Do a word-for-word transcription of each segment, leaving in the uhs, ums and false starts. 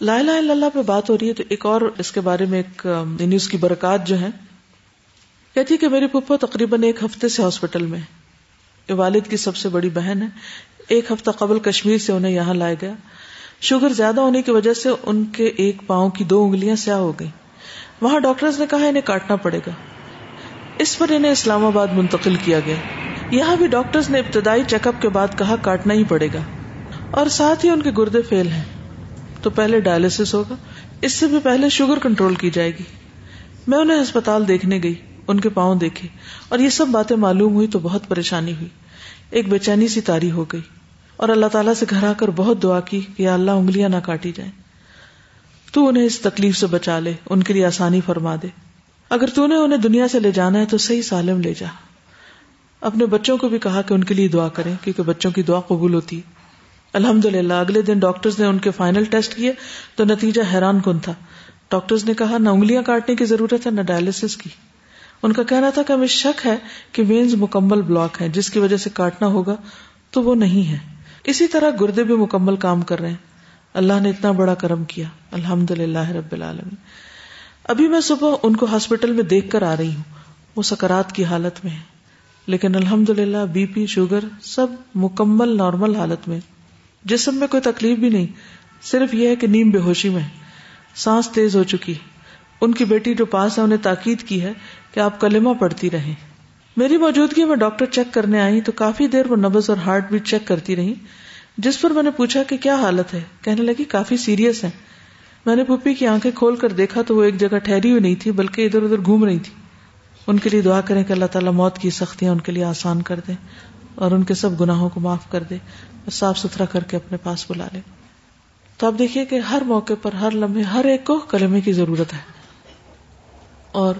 لا الہ الا اللہ پہ بات ہو رہی ہے تو ایک اور اس کے بارے میں ایک نیوز کی برکات جو ہے، کہتی ہے کہ میری پھپھو تقریباً ایک ہفتے سے ہاسپٹل میں ہے، والد کی سب سے بڑی بہن ہے، ایک ہفتہ قبل کشمیر سے انہیں یہاں لایا گیا، شوگر زیادہ ہونے کی وجہ سے ان کے ایک پاؤں کی دو انگلیاں سیاہ ہو گئی، وہاں ڈاکٹرز نے کہا انہیں کاٹنا پڑے گا، اس پر انہیں اسلام آباد منتقل کیا گیا، یہاں بھی ڈاکٹرز نے ابتدائی چیک اپ کے بعد کہا کاٹنا ہی پڑے گا، اور ساتھ ہی ان کے گردے فیل ہیں تو پہلے ڈائلسس ہوگا، اس سے بھی پہلے شوگر کنٹرول کی جائے گی۔ میں انہیں ہسپتال دیکھنے گئی، ان کے پاؤں دیکھے اور یہ سب باتیں معلوم ہوئی تو بہت پریشانی ہوئی، ایک بے چینی سی طاری ہو گئی، اور اللہ تعالیٰ سے گھر آ کر بہت دعا کی کہ یا اللہ انگلیاں نہ کاٹی جائیں، تو انہیں اس تکلیف سے بچا لے، ان کے لیے آسانی فرما دے، اگر تو نے انہیں دنیا سے لے جانا ہے تو صحیح سالم لے جا۔ اپنے بچوں کو بھی کہا کہ ان کے لیے دعا کریں کیونکہ بچوں کی دعا قبول ہوتی ہے۔ الحمدللہ اگلے دن ڈاکٹرز نے ان کے فائنل ٹیسٹ کیے تو نتیجہ حیران کن تھا، ڈاکٹرز نے کہا نہ انگلیاں کاٹنے کی ضرورت ہے نہ ڈائلسس کی، ان کا کہنا تھا کہ ہمیں شک ہے کہ وینز مکمل بلاک ہیں جس کی وجہ سے کاٹنا ہوگا تو وہ نہیں ہے، اسی طرح گردے بھی مکمل کام کر رہے ہیں، اللہ نے اتنا بڑا کرم کیا، الحمدللہ رب العالمین۔ ابھی میں صبح ان کو ہاسپٹل میں دیکھ کر آ رہی ہوں، وہ سکرات کی حالت میں ہے، لیکن الحمدللہ بی پی شوگر سب مکمل نارمل حالت میں، جسم میں کوئی تکلیف بھی نہیں، صرف یہ ہے کہ نیم بے ہوشی میں، سانس تیز ہو چکی۔ ان کی بیٹی جو پاس ہے انہیں تاکید کی ہے کہ آپ کلمہ پڑھتی رہیں۔ میری موجودگی میں ڈاکٹر چیک کرنے آئی تو کافی دیر وہ نبض اور ہارٹ بیٹ چیک کرتی رہی، جس پر میں نے پوچھا کہ کیا حالت ہے، کہنے لگی کافی سیریس ہے۔ میں نے پھپھی کی آنکھیں کھول کر دیکھا تو وہ ایک جگہ ٹھہری ہوئی نہیں تھی بلکہ ادھر ادھر گھوم رہی تھی۔ ان کے لیے دعا کریں کہ اللہ تعالیٰ موت کی سختیاں ان کے لیے آسان کر دیں اور ان کے سب گناہوں کو معاف کر دے اور صاف ستھرا کر کے اپنے پاس بلا لے۔ تو آپ دیکھیے کہ ہر موقع پر، ہر لمحے، ہر ایک کو کلمے کی ضرورت ہے، اور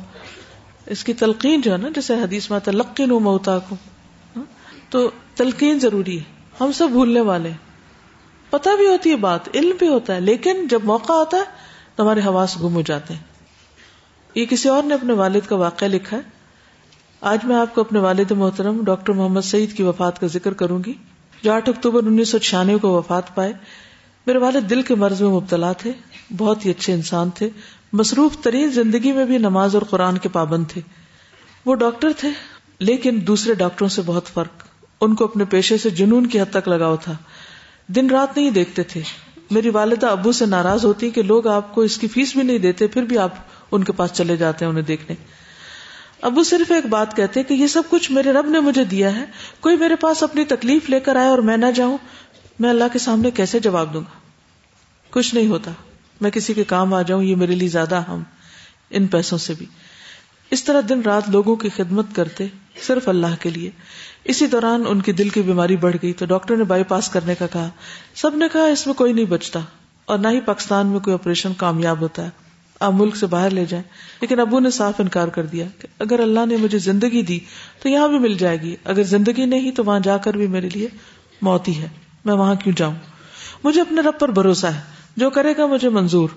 اس کی تلقین جو ہے نا، جیسے حدیث میں تلقنوا موتاکم، تو تلقین ضروری ہے۔ ہم سب بھولنے والے، پتہ بھی ہوتی ہے بات، علم بھی ہوتا ہے، لیکن جب موقع آتا ہے تو ہمارے حواس گم ہو جاتے ہیں۔ یہ کسی اور نے اپنے والد کا واقعہ لکھا ہے۔ آج میں آپ کو اپنے والد محترم ڈاکٹر محمد سعید کی وفات کا ذکر کروں گی، جو آٹھ اکتوبر انیس سو چھیانوے کو وفات پائے۔ میرے والد دل کے مرض میں مبتلا تھے، بہت ہی اچھے انسان تھے، مصروف ترین زندگی میں بھی نماز اور قرآن کے پابند تھے۔ وہ ڈاکٹر تھے لیکن دوسرے ڈاکٹروں سے بہت فرق، ان کو اپنے پیشے سے جنون کی حد تک لگاؤ تھا، دن رات نہیں دیکھتے تھے۔ میری والدہ ابو سے ناراض ہوتی کہ لوگ آپ کو اس کی فیس بھی نہیں دیتے، پھر بھی آپ ان کے پاس چلے جاتے ہیں انہیں دیکھنے۔ ابو صرف ایک بات کہتے کہ یہ سب کچھ میرے رب نے مجھے دیا ہے، کوئی میرے پاس اپنی تکلیف لے کر آئے اور میں نہ جاؤں، میں اللہ کے سامنے کیسے جواب دوں گا، کچھ نہیں ہوتا، میں کسی کے کام آ جاؤں، یہ میرے لیے زیادہ اہم ان پیسوں سے بھی۔ اس طرح دن رات لوگوں کی خدمت کرتے صرف اللہ کے لیے۔ اسی دوران ان کی دل کی بیماری بڑھ گئی تو ڈاکٹر نے بائی پاس کرنے کا کہا، سب نے کہا اس میں کوئی نہیں بچتا اور نہ ہی پاکستان میں کوئی آپریشن کامیاب ہوتا ہے، آپ ملک سے باہر لے جائیں، لیکن ابو نے صاف انکار کر دیا کہ اگر اللہ نے مجھے زندگی دی تو یہاں بھی مل جائے گی، اگر زندگی نہیں تو وہاں جا کر بھی میرے لیے موت ہی ہے، میں وہاں کیوں جاؤں، مجھے اپنے رب پر بھروسہ ہے، جو کرے گا مجھے منظور۔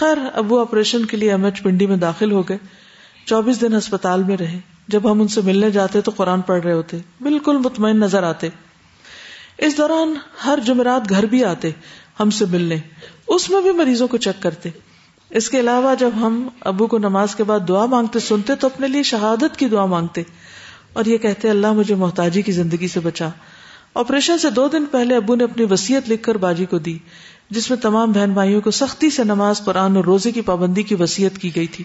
خیر ابو آپریشن کے لیے ایم ایچ پنڈی میں داخل ہو گئے، چوبیس دن ہسپتال میں رہے۔ جب ہم ان سے ملنے جاتے تو قرآن پڑھ رہے ہوتے، بالکل مطمئن نظر آتے۔ اس دوران ہر جمعرات گھر بھی آتے ہم سے ملنے، اس میں بھی مریضوں کو چیک کرتے۔ اس کے علاوہ جب ہم ابو کو نماز کے بعد دعا مانگتے سنتے تو اپنے لیے شہادت کی دعا مانگتے اور یہ کہتے اللہ مجھے محتاجی کی زندگی سے بچا۔ آپریشن سے دو دن پہلے ابو نے اپنی وصیت لکھ کر باجی کو دی، جس میں تمام بہن بھائیوں کو سختی سے نماز، قرآن اور روزے کی پابندی کی وصیت کی گئی تھی،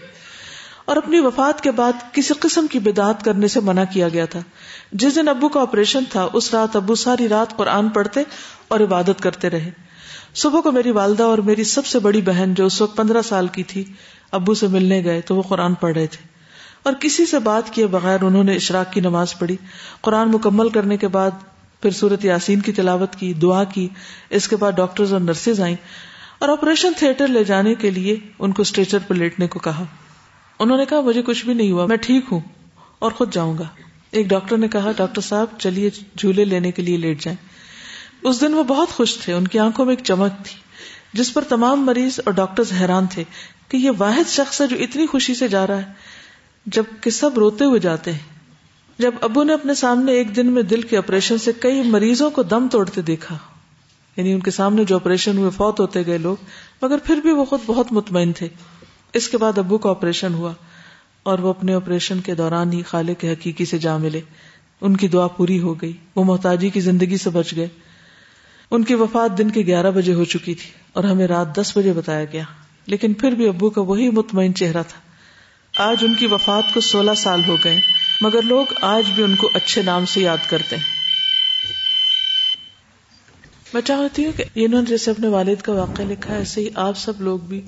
اور اپنی وفات کے بعد کسی قسم کی بدعت کرنے سے منع کیا گیا تھا۔ جس دن ابو کا آپریشن تھا اس رات ابو ساری رات قرآن پڑھتے اور عبادت کرتے رہے۔ صبح کو میری والدہ اور میری سب سے بڑی بہن جو اس وقت پندرہ سال کی تھی ابو سے ملنے گئے تو وہ قرآن پڑھ رہے تھے، اور کسی سے بات کیے بغیر انہوں نے اشراق کی نماز پڑھی۔ قرآن مکمل کرنے کے بعد پھر سورۃ یاسین کی تلاوت کی، دعا کی۔ اس کے بعد ڈاکٹرز اور نرسز آئیں اور آپریشن تھیٹر لے جانے کے لیے ان کو اسٹریچر پر لیٹنے کو کہا۔ انہوں نے کہا مجھے کچھ بھی نہیں ہوا، میں ٹھیک ہوں اور خود جاؤں گا۔ ایک ڈاکٹر نے کہا ڈاکٹر صاحب چلیے جھولے لینے کے لیے لیٹ جائیں۔ اس دن وہ بہت خوش تھے، ان کی آنکھوں میں ایک چمک تھی جس پر تمام مریض اور ڈاکٹرز حیران تھے کہ یہ واحد شخص ہے جو اتنی خوشی سے جا رہا ہے، جبکہ سب روتے ہوئے جاتے ہیں۔ جب ابو نے اپنے سامنے ایک دن میں دل کے آپریشن سے کئی مریضوں کو دم توڑتے دیکھا یعنی ان کے سامنے جو آپریشن ہوئے فوت ہوتے گئے لوگ، مگر پھر بھی وہ خود بہت مطمئن تھے. اس کے بعد ابو کا آپریشن ہوا اور وہ اپنے آپریشن کے دوران ہی خالق حقیقی سے جا ملے، ان کی دعا پوری ہو گئی، وہ محتاجی کی زندگی سے بچ گئے. ان کی وفات دن کے گیارہ بجے ہو چکی تھی اور ہمیں رات دس بجے بتایا گیا، لیکن پھر بھی ابو کا وہی مطمئن چہرہ تھا. آج ان کی وفات کو سولہ سال ہو گئے، مگر لوگ آج بھی ان کو اچھے نام سے یاد کرتے ہیں. میں چاہتی ہوں کہ انہوں نے جیسے اپنے والد کا واقعہ لکھا ہے، ایسے ہی آپ سب لوگ بھی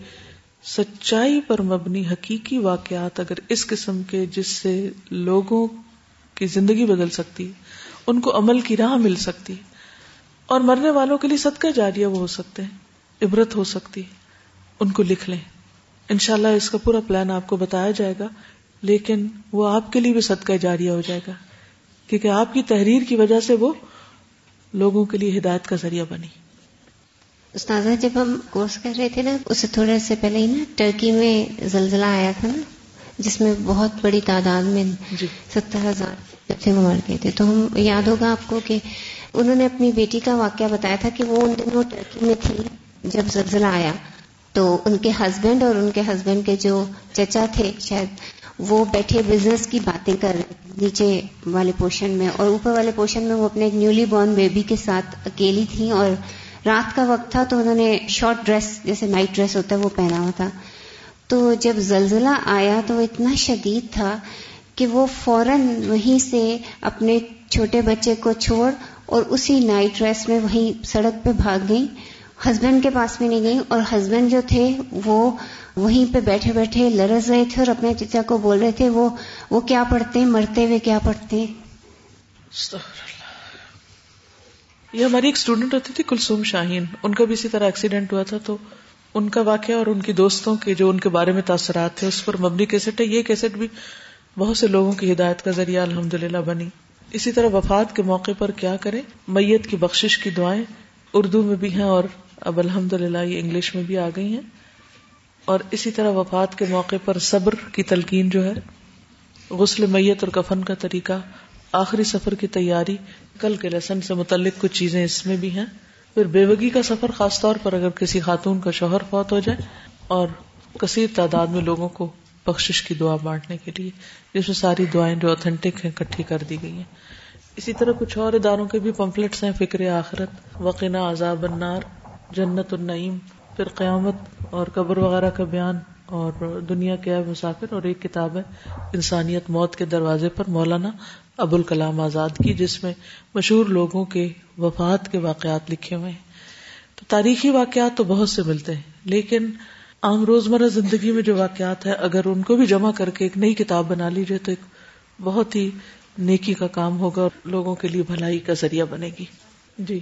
سچائی پر مبنی حقیقی واقعات اگر اس قسم کے جس سے لوگوں کی زندگی بدل سکتی، ان کو عمل کی راہ مل سکتی اور مرنے والوں کے لیے صدقہ جاریہ وہ ہو سکتے ہیں، عبرت ہو سکتی، ان کو لکھ لیں. انشاءاللہ اس کا پورا پلان آپ کو بتایا جائے گا، لیکن وہ آپ کے لیے بھی صدقہ جاریہ ہو جائے گا، کیونکہ آپ کی تحریر کی وجہ سے وہ لوگوں کے لیے ہدایت کا ذریعہ بنی. استاذہ، جب ہم کورس کر رہے تھے نا، اس سے تھوڑے سے پہلے ہی نا ٹرکی میں زلزلہ آیا تھا نا، جس میں بہت بڑی تعداد میں ستر ہزار جب سے مار گئے تھے. تو ہم یاد ہوگا آپ کو کہ انہوں نے اپنی بیٹی کا واقعہ بتایا تھا کہ وہ ان دنوں ٹرکی میں تھی جب زلزلہ آیا. تو ان کے ہسبینڈ اور ان کے ہسبینڈ کے جو چچا تھے شاید، وہ بیٹھے بزنس کی باتیں کر رہے تھے نیچے والے پورشن میں، اور اوپر والے پورشن میں وہ اپنے نیولی بورن بیبی کے ساتھ اکیلی تھیں. اور رات کا وقت تھا تو انہوں نے شارٹ ڈریس، جیسے نائٹ ڈریس ہوتا ہے، وہ پہنا ہوا تھا. تو جب زلزلہ آیا تو وہ اتنا شدید تھا کہ وہ فوراً وہیں سے اپنے چھوٹے بچے کو چھوڑ اور اسی نائٹ ڈریس میں وہیں سڑک پہ بھاگ گئیں. ہسبینڈ کے پاس میں نہیں گئیں، اور ہسبینڈ جو تھے وہ وہیں پہ بیٹھے بیٹھے لرز رہے تھے اور اپنے چچا کو بول رہے تھے وہ وہ کیا پڑھتے ہیں، مرتے ہوئے کیا پڑھتے ہیں. یہ ہماری ایک اسٹوڈنٹ ہوتی تھی کلثوم شاہین، ان کا بھی اسی طرح ایکسیڈنٹ ہوا تھا. تو ان کا واقعہ اور ان کی دوستوں کے جو ان کے بارے میں تاثرات تھے، اس پر مبنی کیسٹ ہے. یہ کیسٹ بھی بہت سے لوگوں کی ہدایت کا ذریعہ الحمدللہ بنی. اسی طرح وفات کے موقع پر کیا کریں، میت کی بخشش کی دعائیں اردو میں بھی ہیں اور اب الحمدللہ یہ انگلش میں بھی آ گئی ہیں. اور اسی طرح وفات کے موقع پر صبر کی تلقین جو ہے، غسل میت اور کفن کا طریقہ، آخری سفر کی تیاری، کل کے لیسن سے متعلق کچھ چیزیں اس میں بھی ہیں. پھر بیوگی کا سفر، خاص طور پر اگر کسی خاتون کا شوہر فوت ہو جائے، اور کثیر تعداد میں لوگوں کو بخشش کی دعا بانٹنے کے لیے، جس میں ساری دعائیں جو اوتھینٹک ہیں اکٹھی کر دی گئی ہیں. اسی طرح کچھ اور اداروں کے بھی پمفلٹس ہیں، فکر آخرت، وقنا عذاب النار، جنت النعیم، پھر قیامت اور قبر وغیرہ کا بیان، اور دنیا کے عیب مسافر، اور ایک کتاب ہے انسانیت موت کے دروازے پر مولانا ابوالکلام آزاد کی، جس میں مشہور لوگوں کے وفات کے واقعات لکھے ہوئے ہیں. تو تاریخی واقعات تو بہت سے ملتے ہیں، لیکن عام روزمرہ زندگی میں جو واقعات ہیں اگر ان کو بھی جمع کر کے ایک نئی کتاب بنا لی جائے تو ایک بہت ہی نیکی کا کام ہوگا اور لوگوں کے لیے بھلائی کا ذریعہ بنے گی. جی،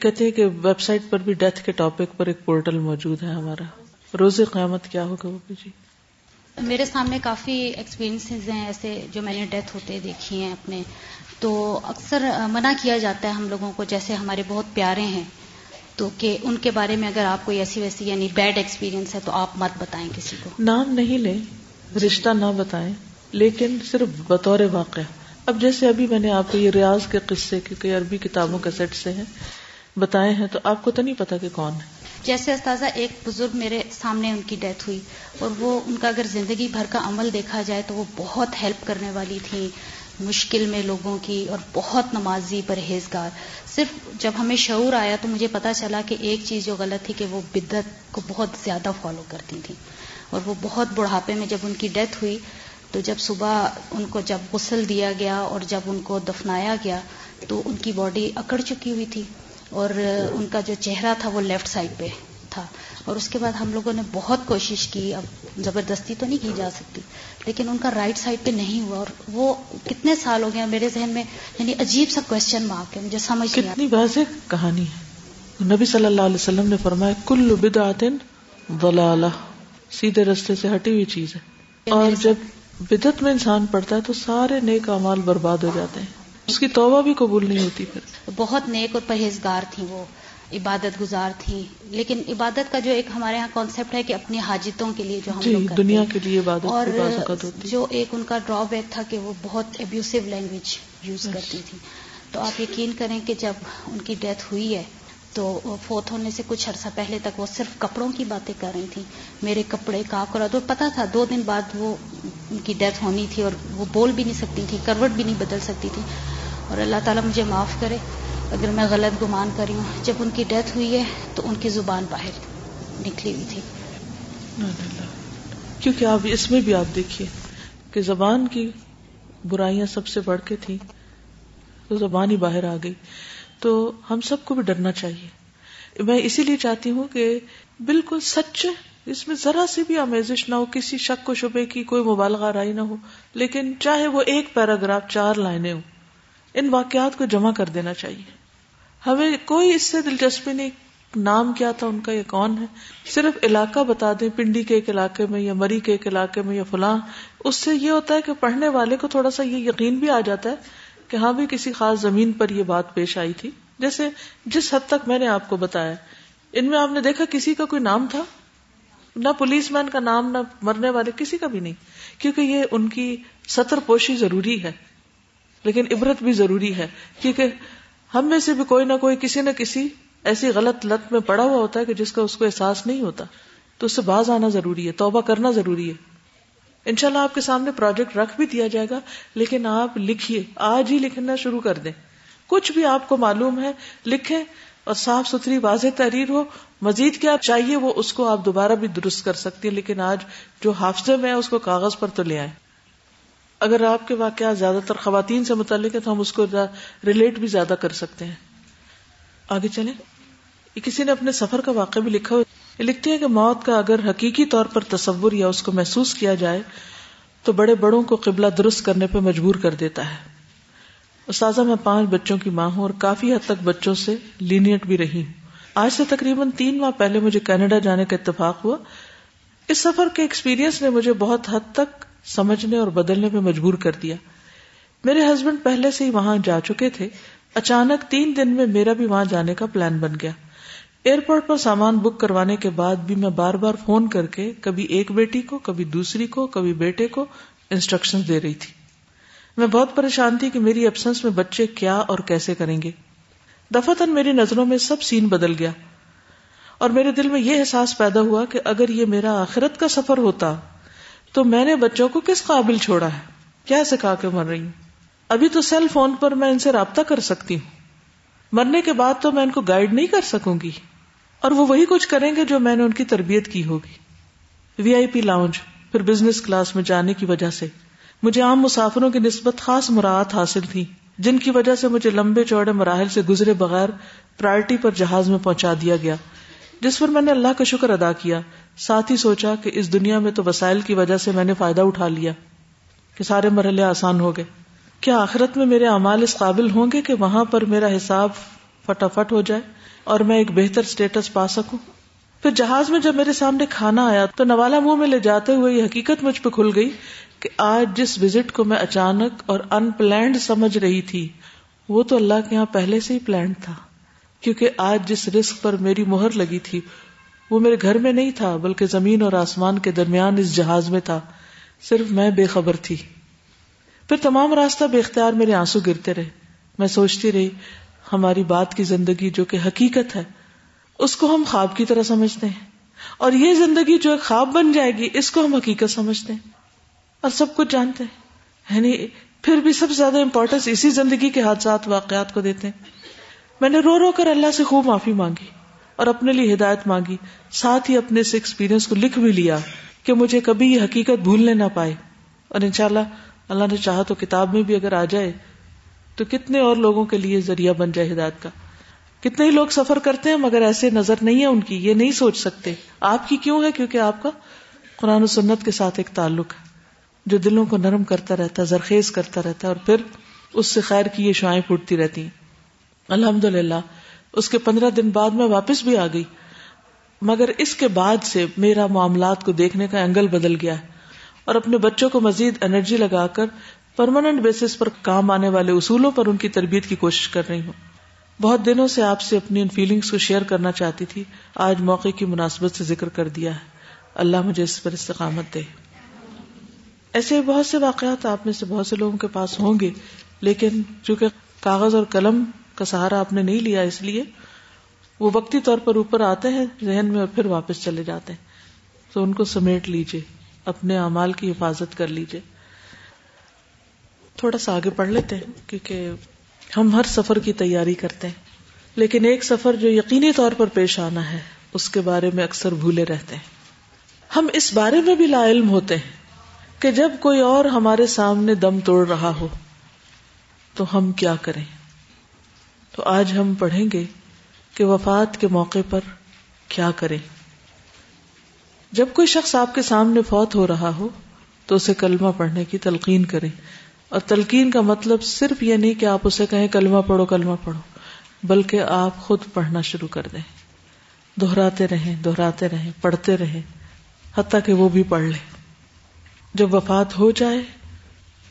کہتے ہیں کہ ویب سائٹ پر بھی ڈیتھ کے ٹاپک پر ایک پورٹل موجود ہے ہمارا، روز قیامت کیا ہوگا وہ بھی. جی، میرے سامنے کافی ایکسپیرینسز ہیں ایسے جو میں نے ڈیتھ ہوتے دیکھی ہیں اپنے. تو اکثر منع کیا جاتا ہے ہم لوگوں کو، جیسے ہمارے بہت پیارے ہیں تو کہ ان کے بارے میں اگر آپ کوئی ایسی ویسی یعنی بیڈ ایکسپیرینس ہے تو آپ مت بتائیں کسی کو، نام نہیں لیں، رشتہ نہ بتائیں، لیکن صرف بطور واقعہ. اب جیسے ابھی میں نے آپ کو یہ ریاض کے قصے کی کئی عربی کتابوں کا سیٹ سے ہیں بتائے ہیں، تو آپ کو تو نہیں پتا کہ کون ہے. جیسے استاذہ ایک بزرگ میرے سامنے ان کی ڈیتھ ہوئی، اور وہ ان کا اگر زندگی بھر کا عمل دیکھا جائے تو وہ بہت ہیلپ کرنے والی تھی مشکل میں لوگوں کی، اور بہت نمازی پرہیزگار. صرف جب ہمیں شعور آیا تو مجھے پتا چلا کہ ایک چیز جو غلط تھی کہ وہ بدعت کو بہت زیادہ فالو کرتی تھی. اور وہ بہت بڑھاپے میں جب ان کی ڈیتھ ہوئی تو جب صبح ان کو جب غسل دیا گیا اور جب ان کو دفنایا گیا تو ان کی باڈی اکڑ چکی ہوئی تھی، اور ان کا جو چہرہ تھا وہ لیفٹ سائڈ پہ تھا. اور اس کے بعد ہم لوگوں نے بہت کوشش کی، اب زبردستی تو نہیں کی جا سکتی، لیکن ان کا رائٹ سائڈ پہ نہیں ہوا. اور وہ کتنے سال ہو گئے میرے ذہن میں، یعنی عجیب سا کوشچن مارک ہے، مجھے سمجھ نہیں آتا. کتنی واضح کہانی ہے. نبی صلی اللہ علیہ وسلم نے فرمایا کل بدعت ضلالہ، سیدھے رستے سے ہٹی ہوئی چیز ہے. اور جب بدعت میں انسان پڑتا ہے تو سارے نیک اعمال برباد ہو جاتے ہیں، اس کی توبہ بھی قبول نہیں ہوتی. پھر بہت نیک اور پرہیزگار تھیں، وہ عبادت گزار تھیں، لیکن عبادت کا جو ایک ہمارے ہاں کانسیپٹ ہے کہ اپنی حاجتوں کے لیے جو ہم لوگ کرتے دنیا کے لیے عبادت، اور جو ایک ان کا ڈرا بیک تھا کہ وہ بہت ابیوسو لینگویج یوز کرتی تھی. تو آپ یقین کریں کہ جب ان کی ڈیتھ ہوئی ہے تو فوت ہونے سے کچھ عرصہ پہلے تک وہ صرف کپڑوں کی باتیں کر رہی تھیں، میرے کپڑے کا کرا دو، پتا تھا دو دن بعد وہ ان کی ڈیتھ ہونی تھی اور وہ بول بھی نہیں سکتی تھی، کروٹ بھی نہیں بدل سکتی تھی. اور اللہ تعالیٰ مجھے معاف کرے اگر میں غلط گمان کری ہوں، جب ان کی ڈیتھ ہوئی ہے تو ان کی زبان باہر نکلی ہوئی تھی. کیونکہ آپ اس میں بھی آپ دیکھیے کہ زبان کی برائیاں سب سے بڑھ کے تھیں، تو زبان ہی باہر آ گئی. تو ہم سب کو بھی ڈرنا چاہیے. میں اسی لیے چاہتی ہوں کہ بالکل سچے، اس میں ذرا سی بھی آمیزش نہ ہو، کسی شک و شبے کی کوئی مبالغہ رائی نہ ہو، لیکن چاہے وہ ایک پیراگراف چار لائنیں ہو، ان واقعات کو جمع کر دینا چاہیے. ہمیں کوئی اس سے دلچسپی نہیں، نام کیا تھا ان کا یا کون ہے، صرف علاقہ بتا دیں، پنڈی کے ایک علاقے میں یا مری کے ایک علاقے میں یا فلاں. اس سے یہ ہوتا ہے کہ پڑھنے والے کو تھوڑا سا یہ یقین بھی آ جاتا ہے کہ ہاں بھی کسی خاص زمین پر یہ بات پیش آئی تھی. جیسے جس حد تک میں نے آپ کو بتایا، ان میں آپ نے دیکھا کسی کا کوئی نام تھا، نہ پولیس مین کا نام، نہ مرنے والے کسی کا بھی نہیں، کیونکہ یہ ان کی ستر پوشی ضروری ہے، لیکن عبرت بھی ضروری ہے، کیونکہ ہم میں سے بھی کوئی نہ کوئی کسی نہ کسی ایسی غلط لت میں پڑا ہوا ہوتا ہے کہ جس کا اس کو احساس نہیں ہوتا. تو اس سے باز آنا ضروری ہے، توبہ کرنا ضروری ہے. انشاءاللہ آپ کے سامنے پروجیکٹ رکھ بھی دیا جائے گا، لیکن آپ لکھیے، آج ہی لکھنا شروع کر دیں. کچھ بھی آپ کو معلوم ہے لکھیں، اور صاف ستھری واضح تحریر ہو. مزید کیا چاہیے وہ اس کو آپ دوبارہ بھی درست کر سکتی ہیں، لیکن آج جو حافظے میں ہے اس کو کاغذ پر تو لے آئیں. اگر آپ کے واقعات زیادہ تر خواتین سے متعلق ہے تو ہم اس کو ریلیٹ بھی زیادہ کر سکتے ہیں. آگے چلیں. کسی نے اپنے سفر کا واقعہ بھی لکھا ہو، لکھتے ہیں کہ موت کا اگر حقیقی طور پر تصور یا اس کو محسوس کیا جائے تو بڑے بڑوں کو قبلہ درست کرنے پہ مجبور کر دیتا ہے. استاذہ میں پانچ بچوں کی ماں ہوں اور کافی حد تک بچوں سے لینیٹ بھی رہی ہوں. آج سے تقریباً تین ماہ پہلے مجھے کینیڈا جانے کا اتفاق ہوا. اس سفر کے ایکسپیرینس نے مجھے بہت حد تک سمجھنے اور بدلنے پہ مجبور کر دیا. میرے ہسبینڈ پہلے سے ہی وہاں جا چکے تھے. اچانک تین دن میں میرا بھی وہاں جانے کا پلان بن گیا. ایئرپورٹ پر سامان بک کروانے کے بعد بھی میں بار بار فون کر کے کبھی ایک بیٹی کو، کبھی دوسری کو، کبھی بیٹے کو انسٹرکشنز دے رہی تھی. میں بہت پریشان تھی کہ میری ایبسنس میں بچے کیا اور کیسے کریں گے. دفعتاً میری نظروں میں سب سین بدل گیا اور میرے دل میں یہ احساس پیدا ہوا کہ اگر یہ میرا آخرت کا سفر ہوتا تو میں نے بچوں کو کس قابل چھوڑا ہے، کیا سکھا کے مر رہی ہوں. ابھی تو سیل فون پر میں ان سے رابطہ کر سکتی ہوں، مرنے کے بعد تو میں ان کو گائیڈ نہیں کر سکوں گی، اور وہ وہی کچھ کریں گے جو میں نے ان کی تربیت کی ہوگی. وی آئی پی لاؤنج، پھر بزنس کلاس میں جانے کی وجہ سے مجھے عام مسافروں کی نسبت خاص مراعات حاصل تھی، جن کی وجہ سے مجھے لمبے چوڑے مراحل سے گزرے بغیر پرائرٹی پر جہاز میں پہنچا دیا گیا، جس پر میں نے اللہ کا شکر ادا کیا. ساتھ ہی سوچا کہ اس دنیا میں تو وسائل کی وجہ سے میں نے فائدہ اٹھا لیا کہ سارے مرحلے آسان ہو گئے، کیا آخرت میں میرے اعمال اس قابل ہوں گے کہ وہاں پر میرا حساب فٹافٹ ہو جائے اور میں ایک بہتر سٹیٹس پا سکوں. پھر جہاز میں جب میرے سامنے کھانا آیا تو نوالا منہ میں لے جاتے ہوئے یہ حقیقت مجھ پہ کھل گئی کہ آج جس وزٹ کو میں اچانک اور ان پلانڈ سمجھ رہی تھی وہ تو اللہ کے یہاں پہلے سے ہی پلانڈ تھا، کیونکہ آج جس رزق پر میری مہر لگی تھی وہ میرے گھر میں نہیں تھا، بلکہ زمین اور آسمان کے درمیان اس جہاز میں تھا، صرف میں بے خبر تھی. پھر تمام راستہ بے اختیار میرے آنسو گرتے رہے. میں سوچتی رہی ہماری بات کی زندگی جو کہ حقیقت ہے اس کو ہم خواب کی طرح سمجھتے ہیں، اور یہ زندگی جو ایک خواب بن جائے گی اس کو ہم حقیقت سمجھتے ہیں اور سب کچھ جانتے ہیں. یعنی پھر بھی سب سے زیادہ امپورٹنس اسی زندگی کے حادثات واقعات کو دیتے ہیں. میں نے رو رو کر اللہ سے خوب معافی مانگی اور اپنے لیے ہدایت مانگی، ساتھ ہی اپنے سے ایکسپیرینس کو لکھ بھی لیا کہ مجھے کبھی یہ حقیقت بھولنے نہ پائے. اور انشاءاللہ اللہ نے چاہا تو کتاب میں بھی اگر آ جائے تو کتنے اور لوگوں کے لیے ذریعہ بن جائے ہدایت کا. کتنے ہی لوگ سفر کرتے ہیں مگر ایسے نظر نہیں ہے ان کی، یہ نہیں سوچ سکتے. آپ کی کیوں ہے؟ کیونکہ آپ کا قرآن و سنت کے ساتھ ایک تعلق ہے جو دلوں کو نرم کرتا رہتا ہے، زرخیز کرتا رہتا ہے، اور پھر اس سے خیر کی یہ شعائیں پھوٹتی رہتی ہیں. الحمدللہ اس کے پندرہ دن بعد میں واپس بھی آ گئی، مگر اس کے بعد سے میرا معاملات کو دیکھنے کا اینگل بدل گیا ہے، اور اپنے بچوں کو مزید انرجی لگا کر پرماننٹ بیسس پر کام آنے والے اصولوں پر ان کی تربیت کی کوشش کر رہی ہوں. بہت دنوں سے آپ سے اپنی ان فیلنگز کو شیئر کرنا چاہتی تھی، آج موقع کی مناسبت سے ذکر کر دیا ہے. اللہ مجھے اس پر استقامت دے. ایسے بہت سے واقعات آپ میں سے بہت سے لوگوں کے پاس ہوں گے، لیکن چونکہ کاغذ اور قلم کا سہارا آپ نے نہیں لیا اس لیے وہ وقتی طور پر اوپر آتے ہیں ذہن میں اور پھر واپس چلے جاتے ہیں، تو ان کو سمیٹ لیجئے، اپنے اعمال کی حفاظت کر لیجئے۔ تھوڑا سا آگے پڑھ لیتے ہیں، کیونکہ ہم ہر سفر کی تیاری کرتے ہیں لیکن ایک سفر جو یقینی طور پر پیش آنا ہے اس کے بارے میں اکثر بھولے رہتے ہیں۔ ہم اس بارے میں بھی لا علم ہوتے ہیں کہ جب کوئی اور ہمارے سامنے دم توڑ رہا ہو تو ہم کیا کریں۔ تو آج ہم پڑھیں گے کہ وفات کے موقع پر کیا کریں۔ جب کوئی شخص آپ کے سامنے فوت ہو رہا ہو تو اسے کلمہ پڑھنے کی تلقین کریں، اور تلقین کا مطلب صرف یہ نہیں کہ آپ اسے کہیں کلمہ پڑھو کلمہ پڑھو، بلکہ آپ خود پڑھنا شروع کر دیں، دہراتے رہیں دہراتے رہیں پڑھتے رہیں حتیٰ کہ وہ بھی پڑھ لیں۔ جب وفات ہو جائے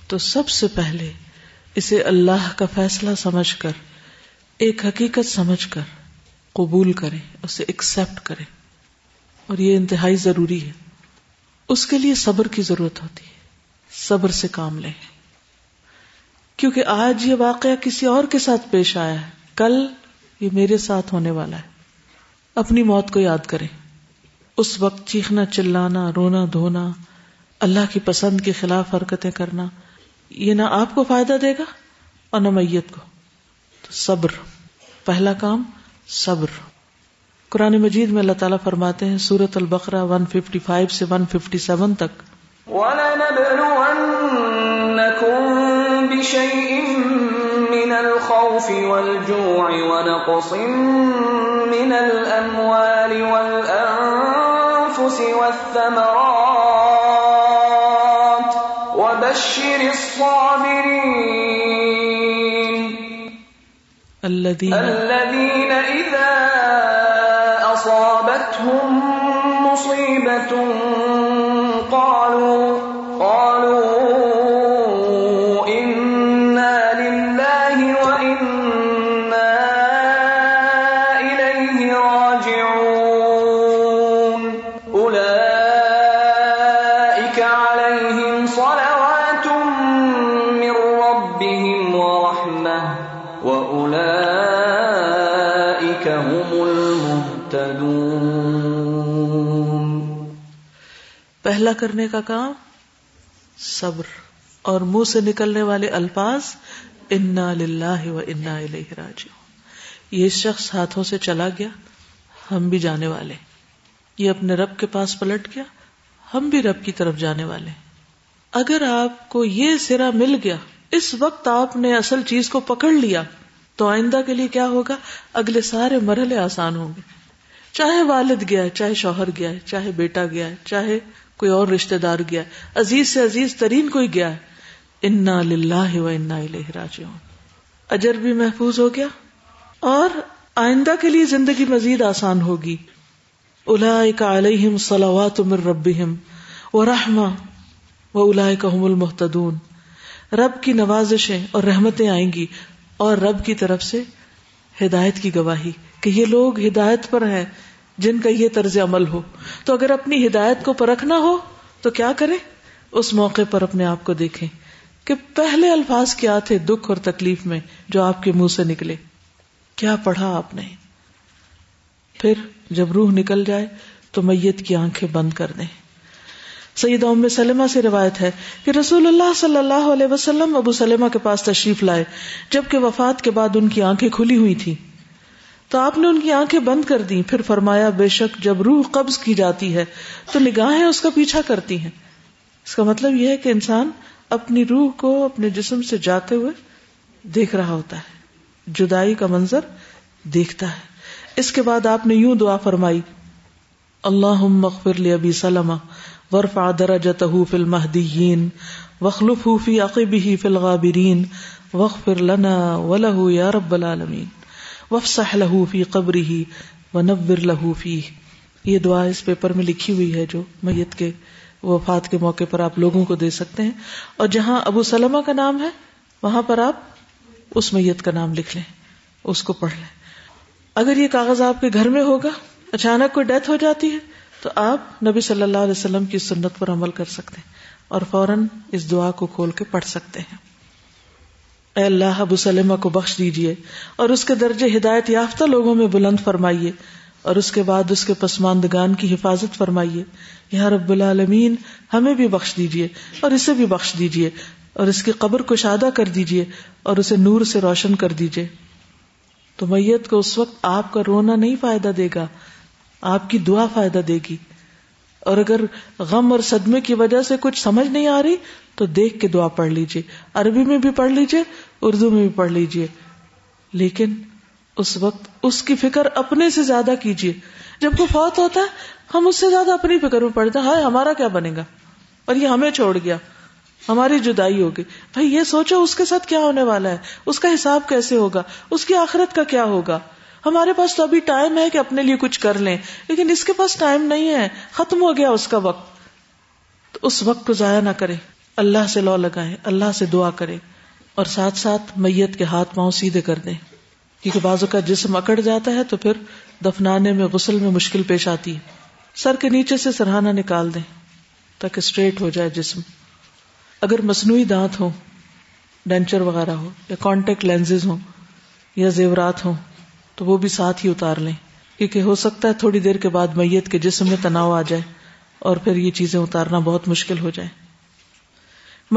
تو سب سے پہلے اسے اللہ کا فیصلہ سمجھ کر، ایک حقیقت سمجھ کر قبول کریں، اسے ایکسیپٹ کریں، اور یہ انتہائی ضروری ہے۔ اس کے لیے صبر کی ضرورت ہوتی ہے، صبر سے کام لیں، کیونکہ آج یہ واقعہ کسی اور کے ساتھ پیش آیا ہے، کل یہ میرے ساتھ ہونے والا ہے۔ اپنی موت کو یاد کریں، اس وقت چیخنا چلانا رونا دھونا اللہ کی پسند کے خلاف حرکتیں کرنا یہ نہ آپ کو فائدہ دے گا اور نہ میت کو۔ تو صبر، پہلا کام صبر۔ قرآن مجید میں اللہ تعالیٰ فرماتے ہیں سورۃ البقرہ ایک سو پچپن سے ایک سو ستاون تک، وَلَنَبْلُوَنَّكُمْ بِشَيْءٍ مِّنَ الْخَوْفِ وَالْجُوعِ وَنَقْصٍ مِّنَ الْأَمْوَالِ وَالْأَنفُسِ وَالثَّمَرَاتِ وَبَشِّرِ الصَّابِرِينَ الذين الذين إذا أصابتهم مصيبة قالوا قالوا إنا لله وإنا إليه راجعون أولئك عليهم صلوات من ربهم ورحمة وأولئك پہلا کرنے کا کام صبر، اور منہ سے نکلنے والے الفاظ انا للہ و انا الیہ راجعون۔ یہ شخص ہاتھوں سے چلا گیا، ہم بھی جانے والے، یہ اپنے رب کے پاس پلٹ گیا، ہم بھی رب کی طرف جانے والے۔ اگر آپ کو یہ سرا مل گیا، اس وقت آپ نے اصل چیز کو پکڑ لیا، تو آئندہ کے لیے کیا ہوگا؟ اگلے سارے مرحلے آسان ہوں گے، چاہے والد گیا ہے، چاہے شوہر گیا ہے، چاہے بیٹا گیا ہے، چاہے کوئی اور رشتہ دار گیا ہے، عزیز سے عزیز ترین کوئی گیا ہے، انا للہ و انا الیہ راجعون۔ اجر بھی محفوظ ہو گیا اور آئندہ کے لیے زندگی مزید آسان ہوگی۔ اولئک علیہم صلوات من ربہم ورحمہ واولئک هم المہتدون۔ رب کی نوازشیں اور رحمتیں آئیں گی، اور رب کی طرف سے ہدایت کی گواہی کہ یہ لوگ ہدایت پر ہیں جن کا یہ طرز عمل ہو۔ تو اگر اپنی ہدایت کو پرکھنا ہو تو کیا کریں؟ اس موقع پر اپنے آپ کو دیکھیں کہ پہلے الفاظ کیا تھے دکھ اور تکلیف میں جو آپ کے منہ سے نکلے، کیا پڑھا آپ نے۔ پھر جب روح نکل جائے تو میت کی آنکھیں بند کر دیں۔ سیدہ ام سلمہ سے روایت ہے کہ رسول اللہ صلی اللہ علیہ وسلم ابو سلمہ کے پاس تشریف لائے، جبکہ وفات کے بعد ان کی آنکھیں کھلی ہوئی تھی، تو آپ نے ان کی آنکھیں بند کر دیں۔ پھر فرمایا، بے شک جب روح قبض کی جاتی ہے تو نگاہیں اس کا پیچھا کرتی ہیں۔ اس کا مطلب یہ ہے کہ انسان اپنی روح کو اپنے جسم سے جاتے ہوئے دیکھ رہا ہوتا ہے، جدائی کا منظر دیکھتا ہے۔ اس کے بعد آپ نے یوں دعا فرمائی، اللہم اغفر لی ابی سلمہ وارفع درجتہ فی المہدیین واخلفہ فی عقبہ فی الغابرین واغفر لنا ولہ یا رب العالمین وافسح لہو فی قبرہ ونور لہو فی۔ یہ دعا اس پیپر میں لکھی ہوئی ہے جو میت کے وفات کے موقع پر آپ لوگوں کو دے سکتے ہیں، اور جہاں ابو سلمہ کا نام ہے وہاں پر آپ اس میت کا نام لکھ لیں، اس کو پڑھ لیں۔ اگر یہ کاغذ آپ کے گھر میں ہوگا، اچانک کوئی ڈیتھ ہو جاتی ہے، تو آپ نبی صلی اللہ علیہ وسلم کی سنت پر عمل کر سکتے ہیں اور فوراً اس دعا کو کھول کے پڑھ سکتے ہیں۔ اے اللہ ابو سلمہ کو بخش دیجئے اور اس کے درجے ہدایت یافتہ لوگوں میں بلند فرمائیے اور اس کے بعد اس کے پسماندگان کی حفاظت فرمائیے۔ یا رب العالمین ہمیں بھی بخش دیجئے اور اسے بھی بخش دیجئے اور اس کی قبر کشادہ کر دیجئے اور اسے نور سے روشن کر دیجئے۔ تو میت کو اس وقت آپ کا رونا نہیں فائدہ دے گا، آپ کی دعا فائدہ دے گی، اور اگر غم اور صدمے کی وجہ سے کچھ سمجھ نہیں آ رہی تو دیکھ کے دعا پڑھ لیجئے، عربی میں بھی پڑھ لیجئے، اردو میں بھی پڑھ لیجئے، لیکن اس وقت اس کی فکر اپنے سے زیادہ کیجئے۔ جب کوئی فوت ہوتا ہے ہم اس سے زیادہ اپنی فکر میں پڑتے ہیں، ہائے ہمارا کیا بنے گا اور یہ ہمیں چھوڑ گیا، ہماری جدائی ہوگی۔ بھائی یہ سوچو اس کے ساتھ کیا ہونے والا ہے، اس کا حساب کیسے ہوگا، اس کی آخرت کا کیا ہوگا۔ ہمارے پاس تو ابھی ٹائم ہے کہ اپنے لیے کچھ کر لیں، لیکن اس کے پاس ٹائم نہیں ہے، ختم ہو گیا اس کا وقت۔ تو اس وقت کو ضائع نہ کریں، اللہ سے لو لگائیں، اللہ سے دعا کریں، اور ساتھ ساتھ میت کے ہاتھ پاؤں سیدھے کر دیں، کیونکہ بازو کا جسم اکڑ جاتا ہے تو پھر دفنانے میں غسل میں مشکل پیش آتی ہے۔ سر کے نیچے سے سرہانا نکال دیں تاکہ اسٹریٹ ہو جائے جسم۔ اگر مصنوعی دانت ہو، ڈینچر وغیرہ ہو، یا کانٹیکٹ لینزز ہوں یا زیورات ہوں تو وہ بھی ساتھ ہی اتار لیں، کیونکہ ہو سکتا ہے تھوڑی دیر کے بعد میت کے جسم میں تناؤ آ جائے اور پھر یہ چیزیں اتارنا بہت مشکل ہو جائے۔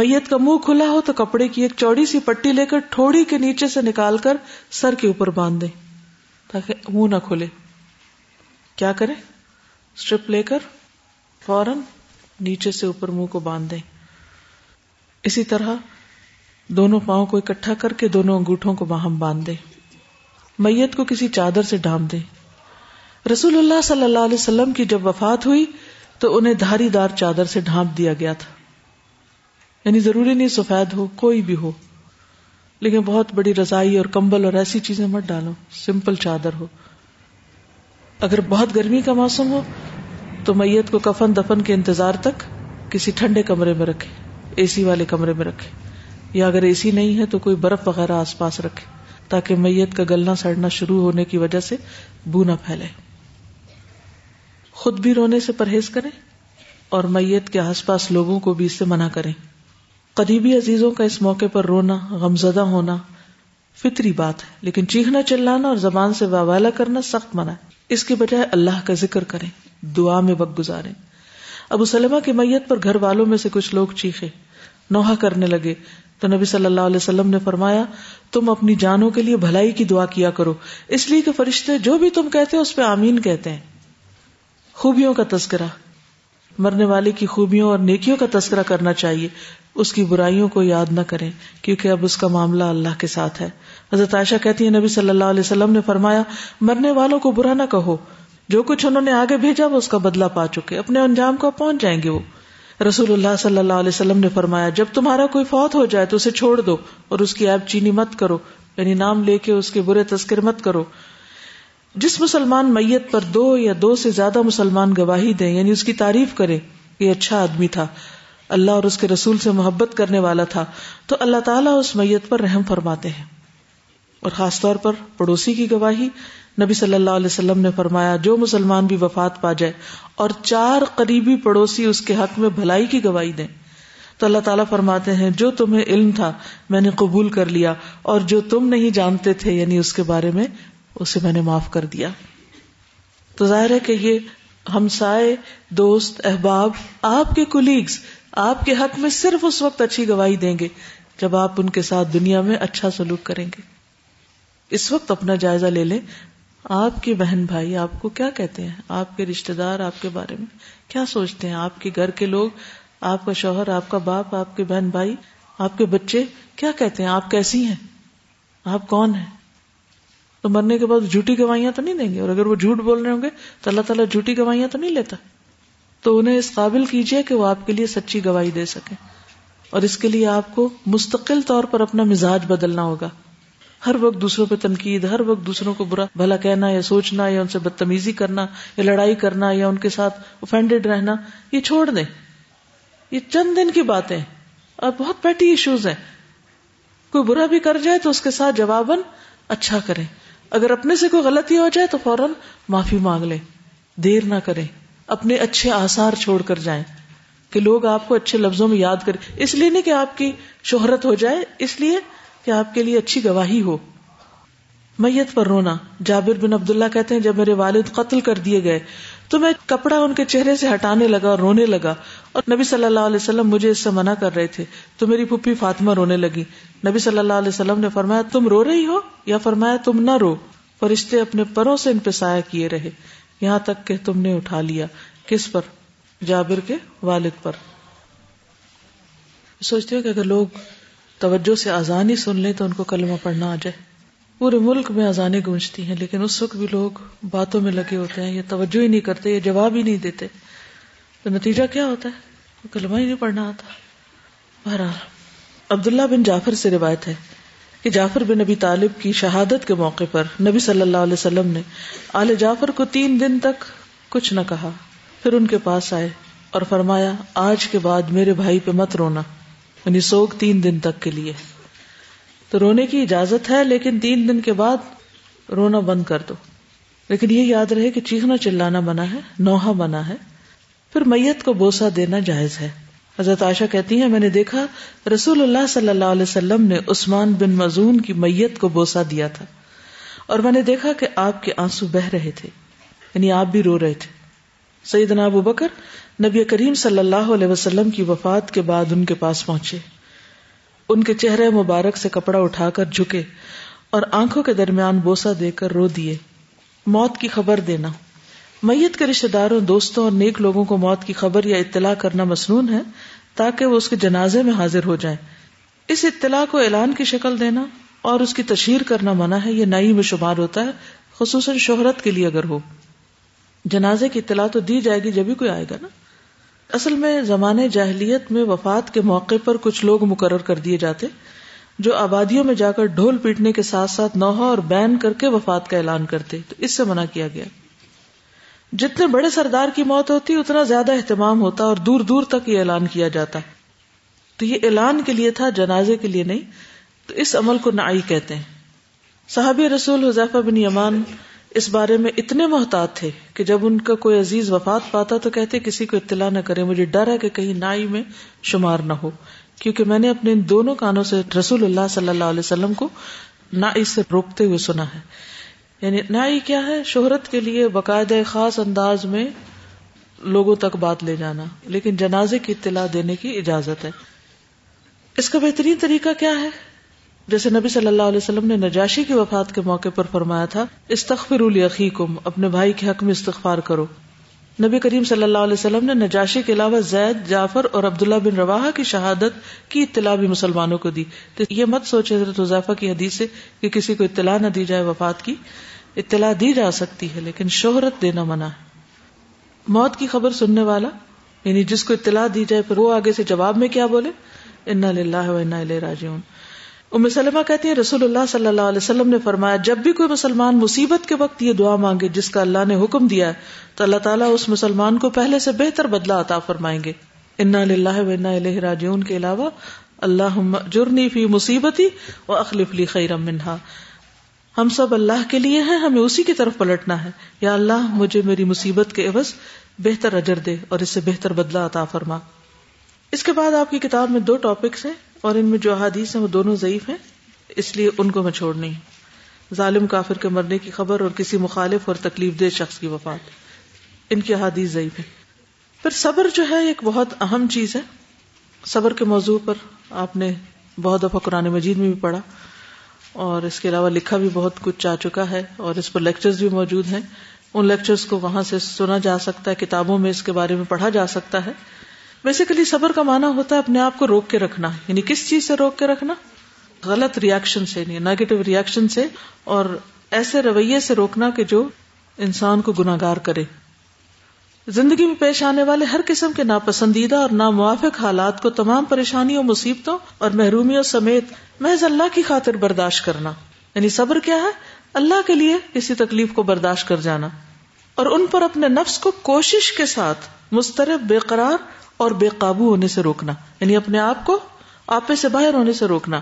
میت کا منہ کھلا ہو تو کپڑے کی ایک چوڑی سی پٹی لے کر ٹھوڑی کے نیچے سے نکال کر سر کے اوپر باندھ دیں تاکہ منہ نہ کھلے۔ کیا کریں؟ اسٹرپ لے کر فوراً نیچے سے اوپر منہ کو باندھ دیں۔ اسی طرح دونوں پاؤں کو اکٹھا کر کے دونوں انگوٹھوں کو باہم باندھ دیں۔ میت کو کسی چادر سے ڈھانپ دیں۔ رسول اللہ صلی اللہ علیہ وسلم کی جب وفات ہوئی تو انہیں دھاری دار چادر سے ڈھانپ دیا گیا تھا، یعنی ضروری نہیں سفید ہو، کوئی بھی ہو، لیکن بہت بڑی رضائی اور کمبل اور ایسی چیزیں مت ڈالو، سمپل چادر ہو۔ اگر بہت گرمی کا موسم ہو تو میت کو کفن دفن کے انتظار تک کسی ٹھنڈے کمرے میں رکھے، اے سی والے کمرے میں رکھے، یا اگر اے سی نہیں ہے تو کوئی برف وغیرہ آس پاس رکھے تاکہ میت کا گلنا سڑنا شروع ہونے کی وجہ سے بو نہ پھیلے۔ خود بھی رونے سے پرہیز کریں اور میت کے آس پاس لوگوں کو بھی اس سے منع کریں۔ قریبی عزیزوں کا اس موقع پر رونا، غمزدہ ہونا فطری بات ہے، لیکن چیخنا چلانا اور زبان سے واویلا کرنا سخت منع ہے۔ اس کے بجائے اللہ کا ذکر کریں، دعا میں وقت گزاریں۔ ابو سلمہ کی میت پر گھر والوں میں سے کچھ لوگ چیخے، نوحہ کرنے لگے تو نبی صلی اللہ علیہ وسلم نے فرمایا، تم اپنی جانوں کے لیے بھلائی کی دعا کیا کرو، اس لیے کہ فرشتے جو بھی تم کہتے ہو اس پہ آمین کہتے ہیں۔ خوبیوں کا تذکرہ، مرنے والے کی خوبیوں اور نیکیوں کا تذکرہ کرنا چاہیے، اس کی برائیوں کو یاد نہ کریں، کیونکہ اب اس کا معاملہ اللہ کے ساتھ ہے۔ حضرت عائشہ کہتی ہیں، نبی صلی اللہ علیہ وسلم نے فرمایا، مرنے والوں کو برا نہ کہو، جو کچھ انہوں نے آگے بھیجا وہ اس کا بدلہ پا چکے، اپنے انجام کو پہنچ جائیں گے وہ۔ رسول اللہ صلی اللہ علیہ وسلم نے فرمایا، جب تمہارا کوئی فوت ہو جائے تو اسے چھوڑ دو اور اس کی عیب چینی مت کرو، یعنی نام لے کے اس کے برے تذکر مت کرو۔ جس مسلمان میت پر دو یا دو سے زیادہ مسلمان گواہی دیں، یعنی اس کی تعریف کریں، یہ اچھا آدمی تھا، اللہ اور اس کے رسول سے محبت کرنے والا تھا، تو اللہ تعالیٰ اس میت پر رحم فرماتے ہیں۔ اور خاص طور پر پڑوسی کی گواہی، نبی صلی اللہ علیہ وسلم نے فرمایا، جو مسلمان بھی وفات پا جائے اور چار قریبی پڑوسی اس کے حق میں بھلائی کی گواہی دیں تو اللہ تعالیٰ فرماتے ہیں، جو تمہیں علم تھا میں نے قبول کر لیا، اور جو تم نہیں جانتے تھے یعنی اس کے بارے میں، اسے میں نے معاف کر دیا۔ تو ظاہر ہے کہ یہ ہمسائے، دوست، احباب، آپ کے کولیگز آپ کے حق میں صرف اس وقت اچھی گواہی دیں گے جب آپ ان کے ساتھ دنیا میں اچھا سلوک کریں گے۔ اس وقت اپنا جائزہ لے لیں، آپ کے بہن بھائی آپ کو کیا کہتے ہیں، آپ کے رشتہ دار آپ کے بارے میں کیا سوچتے ہیں، آپ کے گھر کے لوگ، آپ کا شوہر، آپ کا باپ، آپ کے بہن بھائی، آپ کے بچے کیا کہتے ہیں، آپ کیسی ہیں، آپ کون ہیں۔ تو مرنے کے بعد جھوٹی گواہیاں تو نہیں دیں گے، اور اگر وہ جھوٹ بول رہے ہوں گے تو اللہ تعالیٰ جھوٹی گواہیاں تو نہیں لیتا، تو انہیں اس قابل کیجیے کہ وہ آپ کے لیے سچی گواہی دے سکیں، اور اس کے لیے آپ کو مستقل طور پر اپنا مزاج بدلنا ہوگا۔ ہر وقت دوسروں پہ تنقید، ہر وقت دوسروں کو برا بھلا کہنا یا سوچنا یا ان سے بدتمیزی کرنا یا لڑائی کرنا یا ان کے ساتھ اوفینڈیڈ رہنا، یہ چھوڑ دیں، یہ چند دن کی باتیں اور بہت پیٹی ایشوز ہیں۔ کوئی برا بھی کر جائے تو اس کے ساتھ جواباً اچھا کریں، اگر اپنے سے کوئی غلطی ہو جائے تو فوراً معافی مانگ لیں، دیر نہ کریں، اپنے اچھے آثار چھوڑ کر جائیں کہ لوگ آپ کو اچھے لفظوں میں یاد کریں۔ اس لیے نہیں کہ آپ کی شہرت ہو جائے، اس لیے کہ آپ کے لیے اچھی گواہی ہو۔ میت پر رونا، جابر بن عبداللہ کہتے ہیں جب میرے والد قتل کر دیے گئے تو میں کپڑا ان کے چہرے سے ہٹانے لگا اور رونے لگا، اور نبی صلی اللہ علیہ وسلم مجھے اس سے منع کر رہے تھے، تو میری پھوپھی فاطمہ رونے لگی۔ نبی صلی اللہ علیہ وسلم نے فرمایا تم رو رہی ہو، یا فرمایا تم نہ رو۔ فرشتے اپنے پروں سے ان پہ سایہ کیے رہے یہاں تک کہ تم نے اٹھا لیا۔ کس پر؟ جابر کے والد پر۔ سوچتے ہو کہ اگر لوگ توجہ سے اذان ہی سن لیں تو ان کو کلمہ پڑھنا آ جائے۔ پورے ملک میں اذانیں گونجتی ہیں، لیکن اس وقت بھی لوگ باتوں میں لگے ہوتے ہیں، یہ توجہ ہی نہیں کرتے، یہ جواب ہی نہیں دیتے، تو نتیجہ کیا ہوتا ہے؟ کلمہ ہی نہیں پڑھنا آتا۔ بہرحال عبداللہ بن جعفر سے روایت ہے کہ جعفر بن ابی طالب کی شہادت کے موقع پر نبی صلی اللہ علیہ وسلم نے آل جعفر کو تین دن تک کچھ نہ کہا، پھر ان کے پاس آئے اور فرمایا آج کے بعد میرے بھائی پہ مت رونا، یعنی سوگ تین دن تک کے لیے۔ تو رونے کی اجازت ہے لیکن تین دن کے بعد رونا بند کر دو، لیکن یہ یاد رہے کہ چیخنا چلانا منع ہے، نوحہ منع ہے۔ پھر میت کو بوسہ دینا جائز ہے۔ حضرت عائشہ کہتی ہیں میں نے دیکھا رسول اللہ صلی اللہ علیہ وسلم نے عثمان بن مظعون کی میت کو بوسہ دیا تھا، اور میں نے دیکھا کہ آپ کے آنسو بہ رہے تھے، یعنی آپ بھی رو رہے تھے۔ سیدنا ابو بکر نبی کریم صلی اللہ علیہ وسلم کی وفات کے بعد ان کے پاس پہنچے، ان کے چہرے مبارک سے کپڑا اٹھا کر جھکے اور آنکھوں کے درمیان بوسہ دے کر رو دیے۔ موت کی خبر دینا، میت کے رشتہ داروں، دوستوں اور نیک لوگوں کو موت کی خبر یا اطلاع کرنا مسنون ہے تاکہ وہ اس کے جنازے میں حاضر ہو جائیں۔ اس اطلاع کو اعلان کی شکل دینا اور اس کی تشہیر کرنا منع ہے، یہ نائی میں شمار ہوتا ہے، خصوصاً شہرت کے لیے اگر ہو۔ جنازے کی اطلاع تو دی جائے گی جب ہی کوئی آئے گا نا۔ اصل میں زمانے جاہلیت میں وفات کے موقع پر کچھ لوگ مقرر کر دیے جاتے جو آبادیوں میں جا کر ڈھول پیٹنے کے ساتھ ساتھ نوحہ اور بین کر کے وفات کا اعلان کرتے، تو اس سے منع کیا گیا۔ جتنے بڑے سردار کی موت ہوتی اتنا زیادہ اہتمام ہوتا اور دور دور تک یہ اعلان کیا جاتا، تو یہ اعلان کے لیے تھا، جنازے کے لیے نہیں، تو اس عمل کو نعی کہتے ہیں۔ صحابی رسول حذیفہ بن یمان اس بارے میں اتنے محتاط تھے کہ جب ان کا کوئی عزیز وفات پاتا تو کہتے کسی کو اطلاع نہ کرے، مجھے ڈر ہے کہ کہیں نائی میں شمار نہ ہو، کیونکہ میں نے اپنے ان دونوں کانوں سے رسول اللہ صلی اللہ علیہ وسلم کو نائی سے روکتے ہوئے سنا ہے۔ یعنی نائی کیا ہے؟ شہرت کے لیے باقاعدہ خاص انداز میں لوگوں تک بات لے جانا، لیکن جنازے کی اطلاع دینے کی اجازت ہے۔ اس کا بہترین طریقہ کیا ہے؟ جیسے نبی صلی اللہ علیہ وسلم نے نجاشی کی وفات کے موقع پر فرمایا تھا استغفروا لاخیکم، اپنے بھائی کے حق میں استغفار کرو۔ نبی کریم صلی اللہ علیہ وسلم نے نجاشی کے علاوہ زید، جعفر اور عبداللہ بن رواحہ کی شہادت کی اطلاع بھی مسلمانوں کو دی، تو یہ مت سوچے حضرت حذیفہ کی حدیث سے کہ کسی کو اطلاع نہ دی جائے، وفات کی اطلاع دی جا سکتی ہے لیکن شہرت دینا منع ہے۔ موت کی خبر سننے والا، یعنی جس کو اطلاع دی جائے پھر وہ آگے سے جواب میں کیا بولے، انا للہ و انا الیہ راجعون۔ ام سلمہ کہتی ہیں رسول اللہ صلی اللہ علیہ وسلم نے فرمایا جب بھی کوئی مسلمان مصیبت کے وقت یہ دعا مانگے جس کا اللہ نے حکم دیا ہے تو اللہ تعالیٰ اس مسلمان کو پہلے سے بہتر بدلہ عطا فرمائیں گے، انا للہ و انا الیہ راجعون کے علاوہ اللہم اجرنی فی مصیبتی واخلف لی خیرا منہا۔ ہم سب اللہ کے لیے ہیں، ہمیں اسی کی طرف پلٹنا ہے، یا اللہ مجھے میری مصیبت کے عوض بہتر اجر دے اور اس سے بہتر بدلہ عطا فرما۔ اس کے بعد آپ کی کتاب میں دو ٹاپکس ہیں اور ان میں جو احادیث ہیں وہ دونوں ضعیف ہیں، اس لیے ان کو میں چھوڑنی، ظالم کافر کے مرنے کی خبر اور کسی مخالف اور تکلیف دہ شخص کی وفات، ان کی احادیث ضعیف ہیں۔ پھر صبر جو ہے ایک بہت اہم چیز ہے، صبر کے موضوع پر آپ نے بہت دفعہ قرآن مجید میں بھی پڑھا اور اس کے علاوہ لکھا بھی بہت کچھ آ چکا ہے اور اس پر لیکچرز بھی موجود ہیں، ان لیکچرز کو وہاں سے سنا جا سکتا ہے، کتابوں میں اس کے بارے میں پڑھا جا سکتا ہے۔ بیسیکلی صبر کا معنی ہوتا ہے اپنے آپ کو روک کے رکھنا، یعنی کس چیز سے روک کے رکھنا؟ غلط ریاکشن سے، نیگیٹو ریاکشن سے، اور ایسے رویے سے روکنا کہ جو انسان کو گناہگار کرے۔ زندگی میں پیش آنے والے ہر قسم کے ناپسندیدہ اور ناموافق حالات کو، تمام پریشانیوں، مصیبتوں اور محرومیوں سمیت محض اللہ کی خاطر برداشت کرنا، یعنی صبر کیا ہے؟ اللہ کے لیے کسی تکلیف کو برداشت کر جانا اور ان پر اپنے نفس کو کوشش کے ساتھ مضطرب، بے قرار اور بے قابو ہونے سے روکنا، یعنی اپنے آپ کو آپے سے باہر ہونے سے روکنا،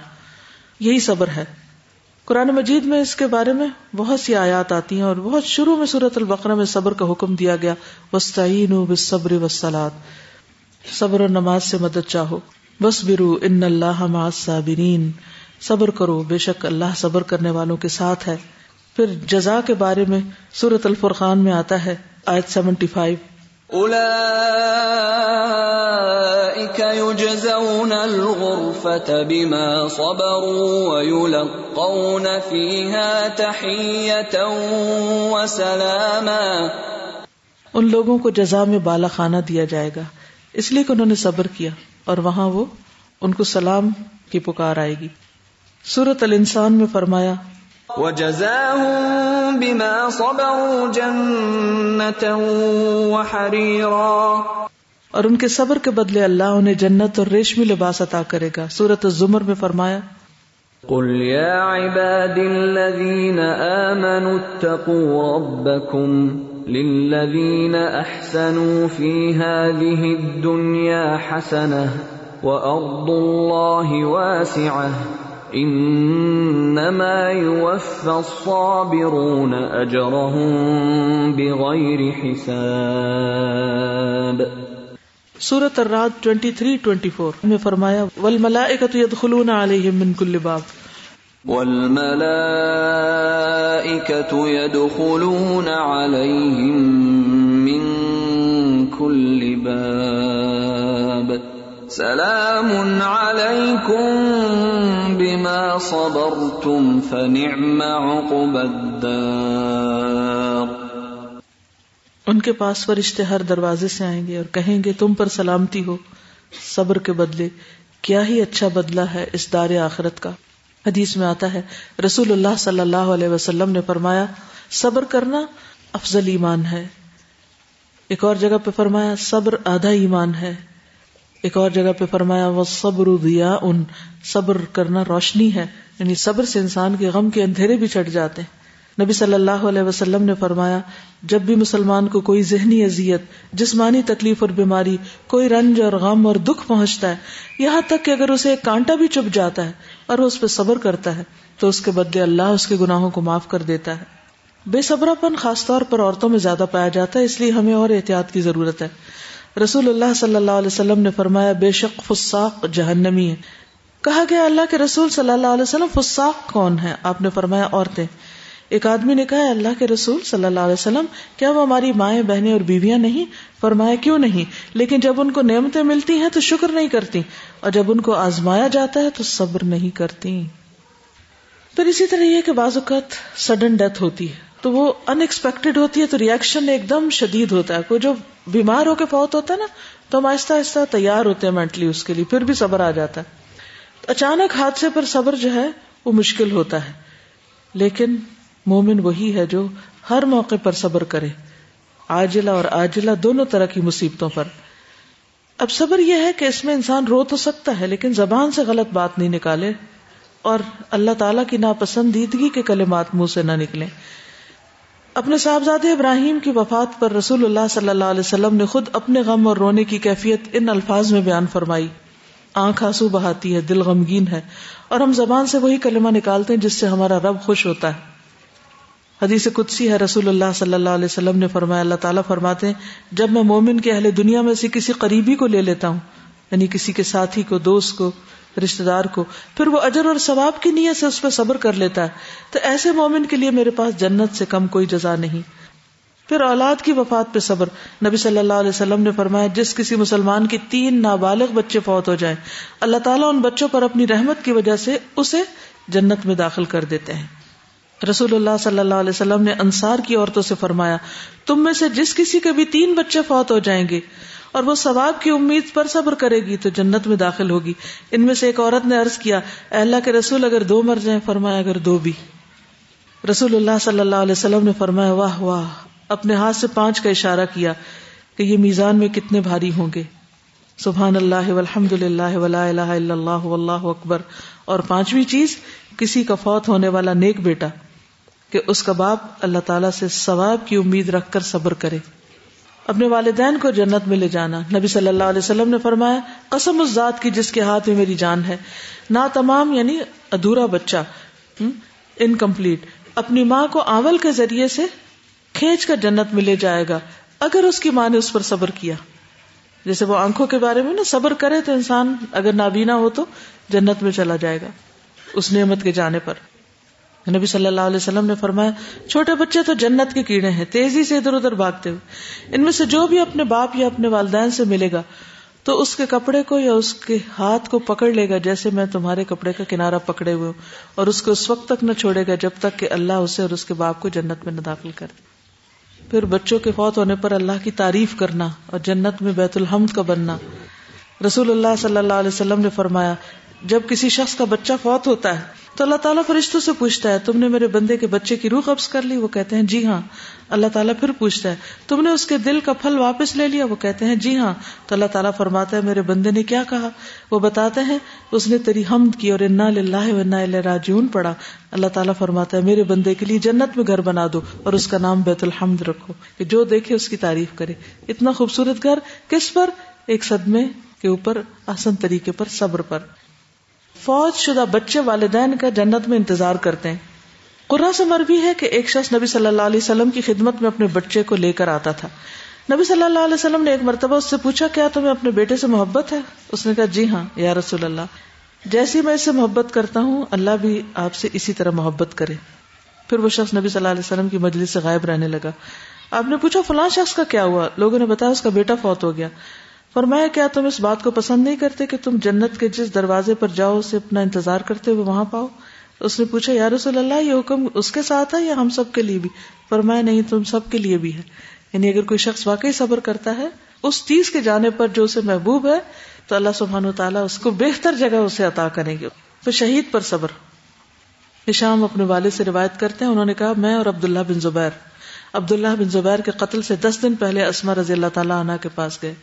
یہی صبر ہے۔ قرآن مجید میں اس کے بارے میں بہت سی آیات آتی ہیں اور بہت شروع میں سورۃ البقرہ میں صبر کا حکم دیا گیا، واستعینوا بالصبر والصلاۃ، صبر اور نماز سے مدد چاہو، واصبروا ان اللہ مع الصابرین، صبر کرو، بے شک اللہ صبر کرنے والوں کے ساتھ ہے۔ پھر جزا کے بارے میں سورۃ الفرقان میں آتا ہے آیت پچہتر، اولئک یجزون الغرفۃ بما صبروا ویلقون فیہا تحیۃ وسلاما، ان لوگوں کو جزا میں بالا خانہ دیا جائے گا اس لیے کہ انہوں نے صبر کیا، اور وہاں وہ ان کو سلام کی پکار آئے گی۔ سورۃ الانسان میں فرمایا وَجَزَاهُمْ بِمَا صَبَرُوا جَنَّةً وَحَرِيرًا، اور ان کے صبر کے بدلے اللہ انہیں جنت اور ریشمی لباس عطا کرے گا۔ سورۃ الزمر میں فرمایا قُلْ يَا عِبَادِ الَّذِينَ آمَنُوا اتَّقُوا رَبَّكُمْ لِلَّذِينَ أَحْسَنُوا فِي هَذِهِ الدُّنْيَا حَسَنَةٌ وَأَرْضُ اللَّهِ وَاسِعَةٌ إِنَّمَا يُوَفَّى الصَّابِرُونَ أَجْرَهُمْ بِغَيْرِ حِسَابٍ۔ سورۃ الرعد تینتیس چوبیس میں فرمایا وَالْمَلَائِكَةُ يَدْخُلُونَ عَلَيْهِمْ مِنْ كُلِّ بَابٍ، وَالْمَلَائِكَةُ يَدْخُلُونَ عَلَيْهِمْ مِنْ كُلِّ بَابٍ، سَلَامٌ عَلَيْكُمْ بِمَا صَبَرْتُمْ فَنِعْمَ عُقْبَى الدَّارِ۔ ان کے پاس فرشتے ہر دروازے سے آئیں گے اور کہیں گے تم پر سلامتی ہو صبر کے بدلے، کیا ہی اچھا بدلہ ہے اس دار آخرت کا۔ حدیث میں آتا ہے رسول اللہ صلی اللہ علیہ وسلم نے فرمایا صبر کرنا افضل ایمان ہے۔ ایک اور جگہ پہ فرمایا صبر آدھا ایمان ہے۔ ایک اور جگہ پہ فرمایا وَالصَّبْرُ ضِيَاءٌ، صبر کرنا روشنی ہے، یعنی صبر سے انسان کے غم کے اندھیرے بھی چھٹ جاتے ہیں۔ نبی صلی اللہ علیہ وسلم نے فرمایا جب بھی مسلمان کو کوئی ذہنی اذیت، جسمانی تکلیف اور بیماری، کوئی رنج اور غم اور دکھ پہنچتا ہے، یہاں تک کہ اگر اسے ایک کانٹا بھی چپ جاتا ہے اور وہ اس پہ صبر کرتا ہے تو اس کے بدلے اللہ اس کے گناہوں کو معاف کر دیتا ہے۔ بے صبرا پن خاص طور پر عورتوں میں زیادہ پایا جاتا ہے، اس لیے ہمیں اور احتیاط کی ضرورت ہے۔ رسول اللہ صلی اللہ علیہ وسلم نے فرمایا بے شک فساق جہنمی ہے۔ کہا گیا اللہ کے رسول صلی اللہ علیہ وسلم فساق کون ہے؟ آپ نے فرمایا عورتیں۔ ایک آدمی نے کہا اللہ کے رسول صلی اللہ علیہ وسلم کیا وہ ہماری مائیں بہنیں اور بیویاں نہیں؟ فرمایا کیوں نہیں، لیکن جب ان کو نعمتیں ملتی ہیں تو شکر نہیں کرتی، اور جب ان کو آزمایا جاتا ہے تو صبر نہیں کرتی۔ پھر اسی طرح یہ کہ بعض اوقات سڈن ڈیتھ ہوتی ہے تو وہ ان ایکسپیکٹڈ ہوتی ہے تو ریئیکشن ایک دم شدید ہوتا ہے۔ کوئی جو بیمار ہو کے فوت ہوتا ہے نا تو ہم آہستہ آہستہ تیار ہوتے ہیں مینٹلی اس کے لیے، پھر بھی صبر آ جاتا ہے۔ اچانک حادثے پر صبر جو ہے وہ مشکل ہوتا ہے، لیکن مومن وہی ہے جو ہر موقع پر صبر کرے، عاجلہ اور آجلہ دونوں طرح کی مصیبتوں پر۔ اب صبر یہ ہے کہ اس میں انسان رو تو سکتا ہے لیکن زبان سے غلط بات نہیں نکالے، اور اللہ تعالیٰ کی ناپسندیدگی کے کلمات منہ سے نہ نکلیں۔ اپنے صاحبزادے ابراہیم کی وفات پر رسول اللہ صلی اللہ علیہ وسلم نے خود اپنے غم اور رونے کی کیفیت ان الفاظ میں بیان فرمائی، آنکھ آنسو بہاتی ہے، دل غمگین ہے، اور ہم زبان سے وہی کلمہ نکالتے ہیں جس سے ہمارا رب خوش ہوتا ہے۔ حدیث قدسی ہے، رسول اللہ صلی اللہ علیہ وسلم نے فرمایا اللہ تعالیٰ فرماتے ہیں جب میں مومن کے اہل دنیا میں سے کسی قریبی کو لے لیتا ہوں، یعنی کسی کے ساتھی کو، دوست کو، رشتہ دار کو، پھر وہ اجر اور ثواب کی نیت سے اس پہ صبر کر لیتا ہے تو ایسے مومن کے لیے میرے پاس جنت سے کم کوئی جزا نہیں۔ پھر اولاد کی وفات پہ صبر، نبی صلی اللہ علیہ وسلم نے فرمایا جس کسی مسلمان کے تین نابالغ بچے فوت ہو جائیں اللہ تعالیٰ ان بچوں پر اپنی رحمت کی وجہ سے اسے جنت میں داخل کر دیتے ہیں۔ رسول اللہ صلی اللہ علیہ وسلم نے انصار کی عورتوں سے فرمایا تم میں سے جس کسی کے بھی تین بچے فوت ہو جائیں گے اور وہ ثواب کی امید پر صبر کرے گی تو جنت میں داخل ہوگی۔ ان میں سے ایک عورت نے عرض کیا اے اللہ کے رسول اگر دو مر جائیں؟ فرمایا اگر دو بھی۔ رسول اللہ صلی اللہ علیہ وسلم نے فرمایا واہ واہ، اپنے ہاتھ سے پانچ کا اشارہ کیا کہ یہ میزان میں کتنے بھاری ہوں گے۔ سبحان اللہ والحمد للہ ولا الہ الا اللہ واللہ اکبر۔ اور پانچویں چیز کسی کا فوت ہونے والا نیک بیٹا کہ اس کا باپ اللہ تعالیٰ سے ثواب کی امید رکھ کر صبر کرے۔ اپنے والدین کو جنت میں لے جانا، نبی صلی اللہ علیہ وسلم نے فرمایا قسم اس ذات کی جس کے ہاتھ میں میری جان ہے، نا تمام یعنی ادھورا بچہ، انکمپلیٹ، اپنی ماں کو آنول کے ذریعے سے کھینچ کر جنت میں لے جائے گا اگر اس کی ماں نے اس پر صبر کیا۔ جیسے وہ آنکھوں کے بارے میں نا صبر کرے تو انسان اگر نابینا ہو تو جنت میں چلا جائے گا۔ اس نعمت کے جانے پر. نبی صلی اللہ علیہ وسلم نے فرمایا چھوٹے بچے تو جنت کے کیڑے ہیں, تیزی سے ادھر ادھر بھاگتے ہوئے. ان میں سے جو بھی اپنے باپ یا اپنے والدین سے ملے گا تو اس کے کپڑے کو یا اس کے ہاتھ کو پکڑ لے گا جیسے میں تمہارے کپڑے کا کنارہ پکڑے ہوئے ہوں, اور اس کو اس وقت تک نہ چھوڑے گا جب تک کہ اللہ اسے اور اس کے باپ کو جنت میں نہ داخل کر دے. پھر بچوں کے فوت ہونے پر اللہ کی تعریف کرنا اور جنت میں بیت الحمد کا بننا. رسول اللہ صلی اللہ علیہ وسلم نے فرمایا جب کسی شخص کا بچہ فوت ہوتا ہے تو اللہ تعالیٰ فرشتوں سے پوچھتا ہے تم نے میرے بندے کے بچے کی روح قبض کر لی؟ وہ کہتے ہیں جی ہاں. اللہ تعالیٰ پھر پوچھتا ہے تم نے اس کے دل کا پھل واپس لے لیا؟ وہ کہتے ہیں جی ہاں. تو اللہ تعالیٰ فرماتا ہے میرے بندے نے کیا کہا؟ وہ بتاتے ہیں اس نے تیری حمد کی اور انا للہ و انا الیہ راجعون پڑھا. اللہ تعالیٰ فرماتا ہے میرے بندے کے لیے جنت میں گھر بنا دو اور اس کا نام بیت الحمد رکھو کہ جو دیکھے اس کی تعریف کرے. اتنا خوبصورت گھر کس پر؟ ایک صدمے کے اوپر, آسان طریقے پر, صبر پر. فوت شدہ بچے والدین کا جنت میں انتظار کرتے ہیں. قرہ سے مروی ہے کہ ایک شخص نبی صلی اللہ علیہ وسلم کی خدمت میں اپنے بچے کو لے کر آتا تھا. نبی صلی اللہ علیہ وسلم نے ایک مرتبہ اس سے پوچھا کیا تمہیں اپنے بیٹے سے محبت ہے؟ اس نے کہا جی ہاں یا رسول اللہ, جیسی میں اس سے محبت کرتا ہوں اللہ بھی آپ سے اسی طرح محبت کرے. پھر وہ شخص نبی صلی اللہ علیہ وسلم کی مجلس سے غائب رہنے لگا. آپ نے پوچھا فلاں شخص کا کیا ہوا؟ لوگوں نے بتایا اس کا بیٹا فوت ہو گیا. فرمایا کیا تم اس بات کو پسند نہیں کرتے کہ تم جنت کے جس دروازے پر جاؤ اسے اپنا انتظار کرتے ہوئے وہاں پاؤ؟ اس نے پوچھا یا رسول اللہ یہ حکم اس کے ساتھ ہے یا ہم سب کے لیے بھی؟ فرمایا نہیں, تم سب کے لیے بھی ہے. یعنی اگر کوئی شخص واقعی صبر کرتا ہے اس چیز کے جانے پر جو اسے محبوب ہے تو اللہ سبحانہ وتعالیٰ اس کو بہتر جگہ اسے عطا کریں گے. پھر شہید پر صبر. ہشام اپنے والد سے روایت کرتے ہیں انہوں نے کہا میں اور عبداللہ بن زبیر عبداللہ بن زبیر کے قتل سے دس دن پہلے اسماء رضی اللہ تعالیٰ عنہا کے پاس گئے.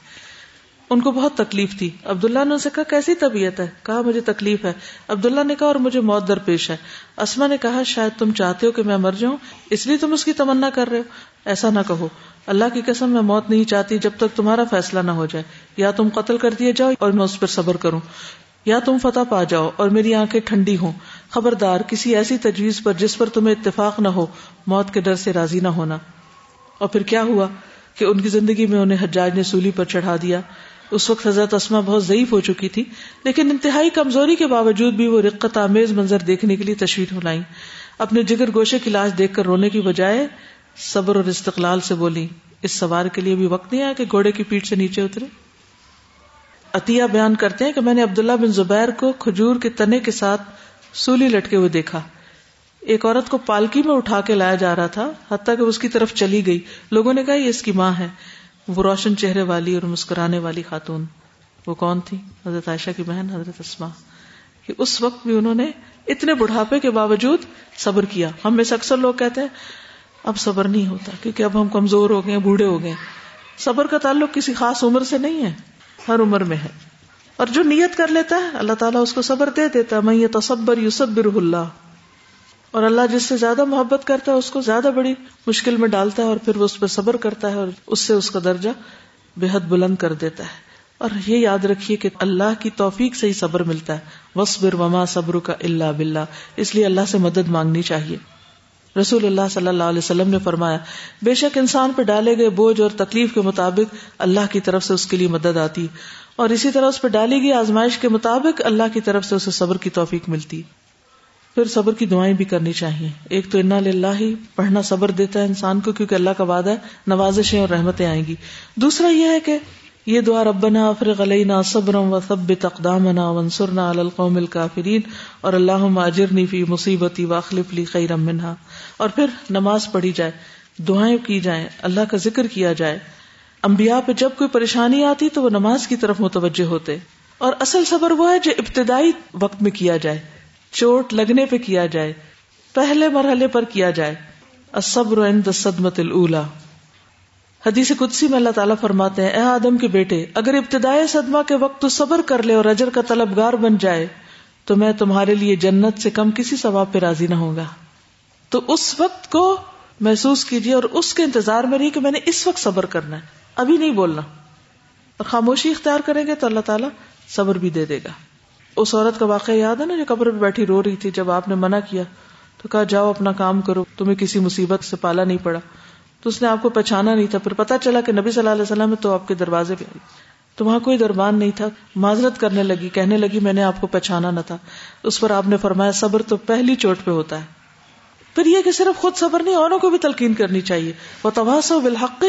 ان کو بہت تکلیف تھی. عبداللہ نے ان سے کہا کیسی طبیعت ہے؟ کہا مجھے تکلیف ہے. عبداللہ نے کہا اور مجھے موت درپیش ہے. اسما نے کہا شاید تم چاہتے ہو کہ میں مر جاؤں اس لیے تم اس کی تمنا کر رہے ہو. ایسا نہ کہو, اللہ کی قسم میں موت نہیں چاہتی جب تک تمہارا فیصلہ نہ ہو جائے, یا تم قتل کر دیے جاؤ اور میں اس پر صبر کروں, یا تم فتح پا جاؤ اور میری آنکھیں ٹھنڈی ہوں. خبردار کسی ایسی تجویز پر جس پر تمہیں اتفاق نہ ہو, موت کے ڈر سے راضی نہ ہونا. اور پھر کیا ہوا کہ ان کی زندگی میں انہیں حجاج نے سولی پر چڑھا دیا. اس وقت حضرت اسما بہت ضعیف ہو چکی تھی, لیکن انتہائی کمزوری کے باوجود بھی وہ رقت آمیز منظر دیکھنے کے لیے تشویش ہو لائیں. اپنے جگر گوشے کی لاش دیکھ کر رونے کی بجائے صبر اور استقلال سے بولی اس سوار کے لیے بھی وقت نہیں آیا کہ گھوڑے کی پیٹ سے نیچے اترے. عطیہ بیان کرتے ہیں کہ میں نے عبداللہ بن زبیر کو کھجور کے تنے کے ساتھ سولی لٹکے ہوئے دیکھا. ایک عورت کو پالکی میں اٹھا کے لایا جا رہا تھا حتیٰ کہ اس کی طرف چلی گئی. لوگوں نے کہا یہ اس کی ماں ہے. وہ روشن چہرے والی اور مسکرانے والی خاتون وہ کون تھی؟ حضرت عائشہ کی بہن حضرت اسماء. کہ اس وقت بھی انہوں نے اتنے بڑھاپے کے باوجود صبر کیا. ہم میں سے اکثر لوگ کہتے ہیں اب صبر نہیں ہوتا کیونکہ اب ہم کمزور ہو گئے ہیں, بوڑھے ہو گئے. صبر کا تعلق کسی خاص عمر سے نہیں ہے, ہر عمر میں ہے. اور جو نیت کر لیتا ہے اللہ تعالیٰ اس کو صبر دے دیتا ہے. من یتصبر یصبرہ اللہ. اور اللہ جس سے زیادہ محبت کرتا ہے اس کو زیادہ بڑی مشکل میں ڈالتا ہے اور پھر وہ اس پر صبر کرتا ہے اور اس سے اس کا درجہ بے حد بلند کر دیتا ہے. اور یہ یاد رکھیے کہ اللہ کی توفیق سے ہی صبر ملتا ہے. وَاصْبِرْ وَمَا صَبْرُكَ إِلَّا بِاللَّهِ. اس لیے اللہ سے مدد مانگنی چاہیے. رسول اللہ صلی اللہ علیہ وسلم نے فرمایا بے شک انسان پر ڈالے گئے بوجھ اور تکلیف کے مطابق اللہ کی طرف سے اس کے لیے مدد آتی, اور اسی طرح اس پر ڈالی گئی آزمائش کے مطابق اللہ کی طرف سے اسے صبر کی توفیق ملتی. پھر صبر کی دعائیں بھی کرنی چاہیے. ایک تو انا للہ پڑھنا صبر دیتا ہے انسان کو, کیونکہ اللہ کا وعدہ ہے نوازشیں اور رحمتیں آئیں گی. دوسرا یہ ہے کہ یہ دعا ربنا افرغ علینا صبرا وثبت اقدامنا وانصرنا علی القوم الکافرین اور اللہم اجرنی فی مصیبتی واخلف لی خیرا منہا. اور پھر نماز پڑھی جائے, دعائیں کی جائیں, اللہ کا ذکر کیا جائے. انبیاء پہ جب کوئی پریشانی آتی تو وہ نماز کی طرف متوجہ ہوتے. اور اصل صبر وہ ہے جو ابتدائی وقت میں کیا جائے, چوٹ لگنے پہ کیا جائے, پہلے مرحلے پر کیا جائے. الصبر عند الصدمۃ الاولی. حدیث قدسی میں اللہ تعالیٰ فرماتے ہیں اے آدم کے بیٹے اگر ابتدائے صدمہ کے وقت تو صبر کر لے اور اجر کا طلبگار بن جائے تو میں تمہارے لیے جنت سے کم کسی ثواب پہ راضی نہ ہوں گا. تو اس وقت کو محسوس کیجیے اور اس کے انتظار میں رہیے کہ میں نے اس وقت صبر کرنا ہے, ابھی نہیں بولنا. اور خاموشی اختیار کریں گے تو اللہ تعالیٰ صبر بھی دے دے گا. اس عورت کا واقعہ یاد ہے نا جو قبر پہ بیٹھی رو رہی تھی. جب آپ نے منع کیا تو کہا جاؤ اپنا کام کرو, تمہیں کسی مصیبت سے پالا نہیں پڑا. تو اس نے آپ کو پہچانا نہیں تھا. پھر پتہ چلا کہ نبی صلی اللہ علیہ وسلم تو آپ کے دروازے پہ. تو وہاں کوئی دربان نہیں تھا، معذرت کرنے لگی، کہنے لگی میں نے آپ کو پہچانا نہ تھا. اس پر آپ نے فرمایا صبر تو پہلی چوٹ پہ ہوتا ہے. پھر یہ کہ صرف خود صبر نہیں، اوروں کو بھی تلقین کرنی چاہیے. وتواصوا بالحق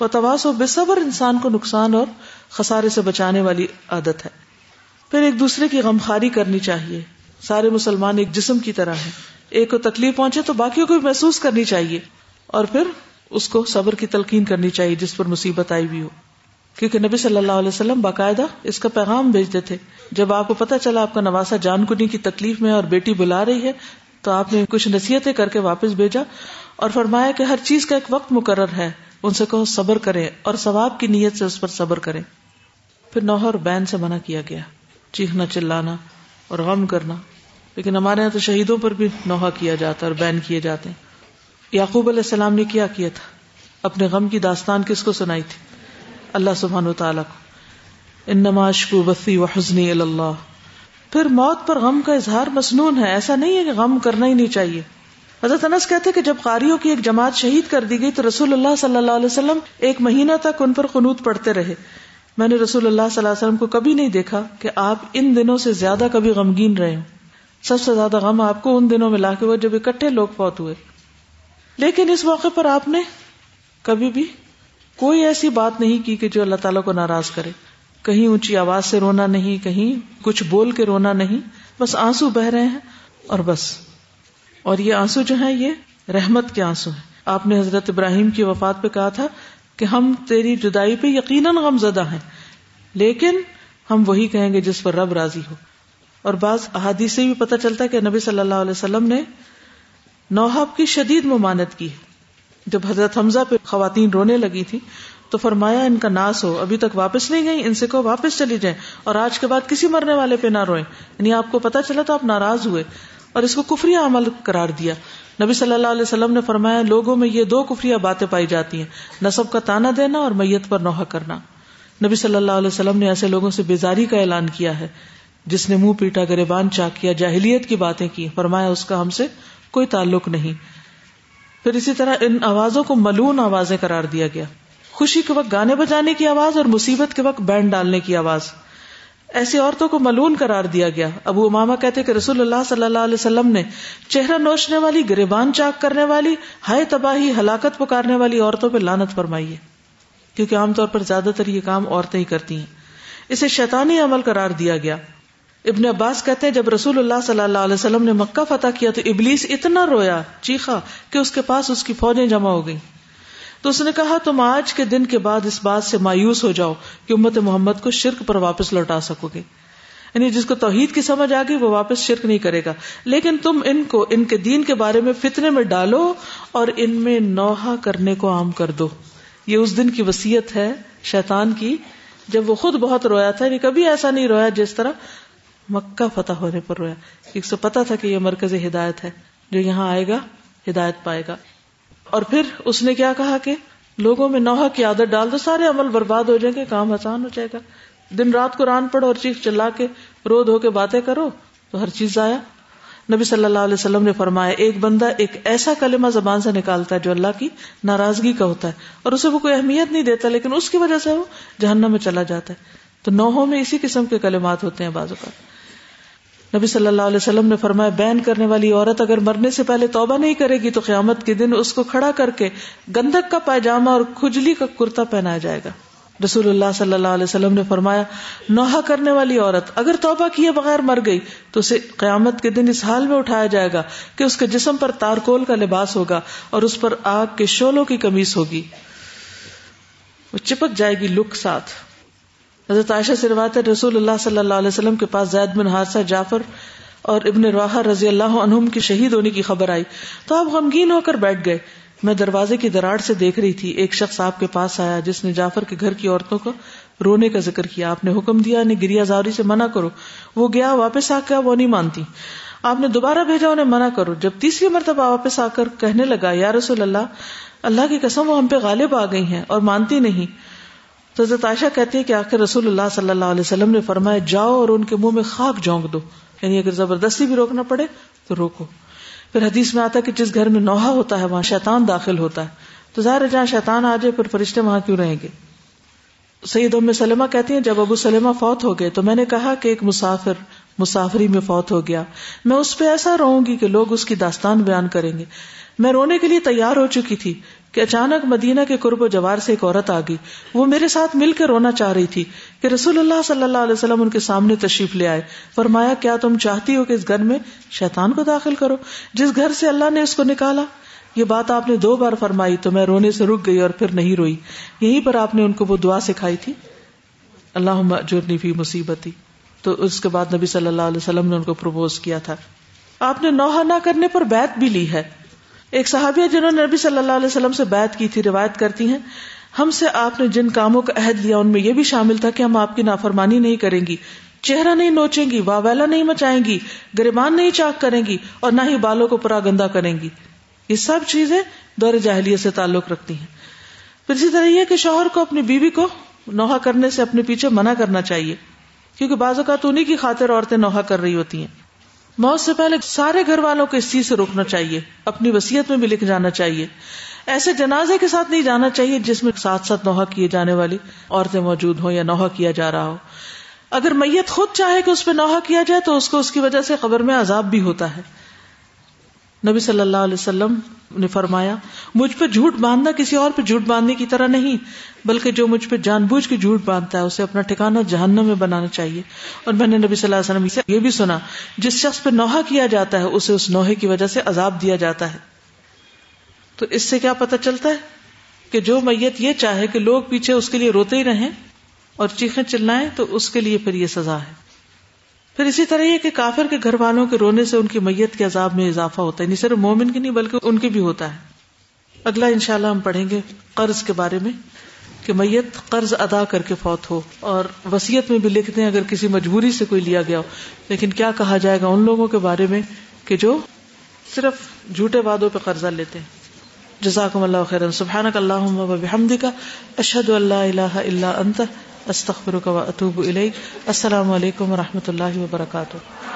وتواصوا بالصبر انسان کو نقصان اور خسارے سے بچانے والی عادت ہے. پھر ایک دوسرے کی غمخواری کرنی چاہیے. سارے مسلمان ایک جسم کی طرح ہیں، ایک کو تکلیف پہنچے تو باقیوں کو بھی محسوس کرنی چاہیے، اور پھر اس کو صبر کی تلقین کرنی چاہیے جس پر مصیبت آئی بھی ہو. کیونکہ نبی صلی اللہ علیہ وسلم باقاعدہ اس کا پیغام بھیجتے تھے. جب آپ کو پتہ چلا آپ کا نواسہ جان کنی کی تکلیف میں اور بیٹی بلا رہی ہے، تو آپ نے کچھ نصیحتیں کر کے واپس بھیجا اور فرمایا کہ ہر چیز کا ایک وقت مقرر ہے، ان سے کہو صبر کریں اور ثواب کی نیت سے اس پر صبر کریں. پھر نوحہ اور بین سے منع کیا گیا، چیخنا چلانا اور غم کرنا. لیکن ہمارے یہاں تو شہیدوں پر بھی نوحہ کیا جاتا اور بین کیے جاتے ہیں. یعقوب علیہ السلام نے کیا کیا تھا؟ اپنے غم کی داستان کس کو سنائی تھی؟ اللہ سبحانہ و تعالیٰ کو. انما اشکو بثی وحزنی الی اللہ. پھر موت پر غم کا اظہار مسنون ہے، ایسا نہیں ہے کہ غم کرنا ہی نہیں چاہیے. حضرت انس کہتے ہیں کہ جب قاریوں کی ایک جماعت شہید کر دی گئی تو رسول اللہ صلی اللہ علیہ وسلم ایک مہینہ تک ان پر قنوت پڑھتے رہے. میں نے رسول اللہ صلی اللہ علیہ وسلم کو کبھی نہیں دیکھا کہ آپ ان دنوں سے زیادہ کبھی غمگین رہے ہوں. سب سے زیادہ غم آپ کو ان دنوں میں لاحق ہوا جب اکٹھے لوگ فوت ہوئے، لیکن اس موقع پر آپ نے کبھی بھی کوئی ایسی بات نہیں کی کہ جو اللہ تعالیٰ کو ناراض کرے. کہیں اونچی آواز سے رونا نہیں، کہیں کچھ بول کے رونا نہیں، بس آنسو بہ رہے ہیں اور بس. اور یہ آنسو جو ہیں یہ رحمت کے آنسو ہیں. آپ نے حضرت ابراہیم کی وفات پہ کہا تھا کہ ہم تیری جدائی پہ یقیناً غمزدہ ہیں، لیکن ہم وہی کہیں گے جس پر رب راضی ہو. اور بعض احادیث سے بھی پتہ چلتا ہے کہ نبی صلی اللہ علیہ وسلم نے نوحہ کی شدید ممانت کی. جب حضرت حمزہ پہ خواتین رونے لگی تھی تو فرمایا ان کا ناس ہو، ابھی تک واپس نہیں گئی، ان سے کو واپس چلی جائیں اور آج کے بعد کسی مرنے والے پہ نہ روئیں. یعنی آپ کو پتہ چلا تو آپ ناراض ہوئے اور اس کو کفریہ عمل قرار دیا. نبی صلی اللہ علیہ وسلم نے فرمایا لوگوں میں یہ دو کفریہ باتیں پائی جاتی ہیں، نسب کا طعنہ دینا اور میت پر نوحہ کرنا. نبی صلی اللہ علیہ وسلم نے ایسے لوگوں سے بیزاری کا اعلان کیا ہے جس نے منہ پیٹا، گریبان چاک کیا، جاہلیت کی باتیں کی. فرمایا اس کا ہم سے کوئی تعلق نہیں. پھر اسی طرح ان آوازوں کو ملون آوازیں قرار دیا گیا. خوشی کے وقت گانے بجانے کی آواز اور مصیبت کے وقت بینڈ ڈالنے کی آواز، ایسی عورتوں کو ملون قرار دیا گیا. ابو امامہ کہتے کہ رسول اللہ صلی اللہ علیہ وسلم نے چہرہ نوچنے والی، گریبان چاک کرنے والی، ہائے تباہی، ہلاکت پکارنے والی عورتوں پہ لعنت فرمائی ہے، کیونکہ عام طور پر زیادہ تر یہ کام عورتیں ہی کرتی ہیں. اسے شیطانی عمل قرار دیا گیا. ابن عباس کہتے ہیں جب رسول اللہ صلی اللہ علیہ وسلم نے مکہ فتح کیا تو ابلیس اتنا رویا، چیخا کہ اس کے پاس اس کی فوجیں جمع ہو گئیں. تو اس نے کہا تم آج کے دن کے بعد اس بات سے مایوس ہو جاؤ کہ امت محمد کو شرک پر واپس لوٹا سکو گے. یعنی جس کو توحید کی سمجھ آ گئی وہ واپس شرک نہیں کرے گا، لیکن تم ان کو ان کے دین کے بارے میں فتنے میں ڈالو اور ان میں نوحہ کرنے کو عام کر دو. یہ اس دن کی وصیت ہے شیطان کی جب وہ خود بہت رویا تھا. یعنی کبھی ایسا نہیں رویا جس طرح مکہ فتح ہونے پر رویا. ایک سو پتا تھا کہ یہ مرکز ہدایت ہے، جو یہاں آئے گا ہدایت پائے گا. اور پھر اس نے کیا کہا کہ لوگوں میں نوحہ کی عادت ڈال دو، سارے عمل برباد ہو جائیں گے، کام آسان ہو جائے گا. دن رات قرآن پڑھو اور چیخ چلا کے رو دھو کے باتیں کرو تو ہر چیز آیا. نبی صلی اللہ علیہ وسلم نے فرمایا ایک بندہ ایک ایسا کلمہ زبان سے نکالتا ہے جو اللہ کی ناراضگی کا ہوتا ہے اور اسے وہ کوئی اہمیت نہیں دیتا، لیکن اس کی وجہ سے وہ جہنم میں چلا جاتا ہے. تو نوحوں میں اسی قسم کے کلمات ہوتے ہیں بعض اوقات. نبی صلی اللہ علیہ وسلم نے فرمایا بین کرنے والی عورت اگر مرنے سے پہلے توبہ نہیں کرے گی تو قیامت کے دن اس کو کھڑا کر کے گندھک کا پائجامہ اور کھجلی کا کرتا پہنایا جائے گا. رسول اللہ صلی اللہ علیہ وسلم نے فرمایا نوحہ کرنے والی عورت اگر توبہ کیے بغیر مر گئی تو اسے قیامت کے دن اس حال میں اٹھایا جائے گا کہ اس کے جسم پر تارکول کا لباس ہوگا اور اس پر آگ کے شعلوں کی کمیز ہوگی، وہ چپک جائے گی لک ساتھ. حضرت عائشہ سے روایت ہے رسول اللہ صلی اللہ علیہ وسلم کے پاس زید بن حارثہ، جعفر اور ابن رواحہ رضی اللہ عنہم کی شہید ہونے کی خبر آئی تو آپ غمگین ہو کر بیٹھ گئے. میں دروازے کی دراڑ سے دیکھ رہی تھی، ایک شخص آپ کے پاس آیا جس نے جعفر کے گھر کی عورتوں کو رونے کا ذکر کیا. آپ نے حکم دیا انہیں گریہ زاری سے منع کرو، وہ گیا، واپس آ کر وہ نہیں مانتی. آپ نے دوبارہ بھیجا انہیں منع کرو. جب تیسری مرتبہ واپس آ کر کہنے لگا یا رسول اللہ، اللہ کی قسم وہ ہم پہ غالب آ گئی ہیں اور مانتی نہیں. تو حضرت عائشہ کہتی ہے کہ آخر رسول اللہ صلی اللہ علیہ وسلم نے فرمایا جاؤ اور ان کے منہ میں خاک جھونک دو، یعنی اگر زبردستی بھی روکنا پڑے تو روکو. پھر حدیث میں آتا ہے کہ جس گھر میں نوحہ ہوتا ہے وہاں شیطان داخل ہوتا ہے، تو ظاہر ہے جہاں شیطان آ جائے پھر فرشتے وہاں کیوں رہیں گے. سید ام سلمہ کہتی ہیں جب ابو سلمہ فوت ہو گئے تو میں نے کہا کہ ایک مسافر مسافری میں فوت ہو گیا، میں اس پہ ایسا رہوں گی کہ لوگ اس کی داستان بیان کریں گے۔ میں رونے کے لیے تیار ہو چکی تھی کہ اچانک مدینہ کے قرب و جوار سے ایک عورت آ گئی، وہ میرے ساتھ مل کے رونا چاہ رہی تھی کہ رسول اللہ صلی اللہ علیہ وسلم ان کے سامنے تشریف لے آئے۔ فرمایا، کیا تم چاہتی ہو کہ اس گھر میں شیطان کو داخل کرو جس گھر سے اللہ نے اس کو نکالا؟ یہ بات آپ نے دو بار فرمائی تو میں رونے سے رک گئی اور پھر نہیں روئی۔ یہیں پر آپ نے ان کو وہ دعا سکھائی تھی، اللہم اجرنی فی مصیبتی، تو اس کے بعد نبی صلی اللہ علیہ وسلم نے ان کو پروپوز کیا تھا۔ آپ نے نوحہ نہ کرنے پر بیعت بھی لی ہے۔ ایک صحابیہ جنہوں نے نبی صلی اللہ علیہ وسلم سے بیعت کی تھی روایت کرتی ہیں، ہم سے آپ نے جن کاموں کا عہد لیا ان میں یہ بھی شامل تھا کہ ہم آپ کی نافرمانی نہیں کریں گی، چہرہ نہیں نوچیں گی، واویلا نہیں مچائیں گی، گریبان نہیں چاک کریں گی، اور نہ ہی بالوں کو پورا گندہ کریں گی۔ یہ سب چیزیں دور جاہلیت سے تعلق رکھتی ہیں۔ پھر اسی طرح یہ کہ شوہر کو اپنی بیوی کو نوحہ کرنے سے اپنے پیچھے منع کرنا چاہیے، کیونکہ بعض اوقات انہی کی خاطر عورتیں نوحہ کر رہی ہوتی ہیں۔ موت سے پہلے سارے گھر والوں کو اس چیز سے روکنا چاہیے، اپنی وصیت میں بھی لکھ جانا چاہیے۔ ایسے جنازے کے ساتھ نہیں جانا چاہیے جس میں ساتھ ساتھ نوحہ کیے جانے والی عورتیں موجود ہوں یا نوحہ کیا جا رہا ہو۔ اگر میت خود چاہے کہ اس پہ نوحہ کیا جائے تو اس کو اس کی وجہ سے قبر میں عذاب بھی ہوتا ہے۔ نبی صلی اللہ علیہ وسلم نے فرمایا، مجھ پہ جھوٹ باندھنا کسی اور پہ جھوٹ باندھنے کی طرح نہیں، بلکہ جو مجھ پہ جان بوجھ کے جھوٹ باندھتا ہے اسے اپنا ٹھکانہ جہنم میں بنانا چاہیے۔ اور میں نے نبی صلی اللہ علیہ وسلم سے یہ بھی سنا، جس شخص پہ نوحہ کیا جاتا ہے اسے اس نوحے کی وجہ سے عذاب دیا جاتا ہے۔ تو اس سے کیا پتہ چلتا ہے کہ جو میت یہ چاہے کہ لوگ پیچھے اس کے لیے روتے ہی رہیں اور چیخیں چلائیں تو اس کے لیے پھر یہ سزا ہے۔ پھر اسی طرح یہ کہ کافر کے گھر والوں کے رونے سے ان کی میت کے عذاب میں اضافہ ہوتا ہے، نہیں صرف مومن کی نہیں بلکہ ان کے بھی ہوتا ہے۔ اگلا انشاءاللہ ہم پڑھیں گے قرض کے بارے میں، کہ میت قرض ادا کر کے فوت ہو، اور وصیت میں بھی لکھتے ہیں اگر کسی مجبوری سے کوئی لیا گیا ہو۔ لیکن کیا کہا جائے گا ان لوگوں کے بارے میں کہ جو صرف جھوٹے وعدوں پہ قرضہ لیتے ہیں۔ جزاکم اللہ خیرا۔ سبحانک اللہم و بحمدک، اشہد ان لا الہ الا انت، استغفرک و اتوب الیک۔ السلام علیکم و رحمۃ اللہ وبرکاتہ۔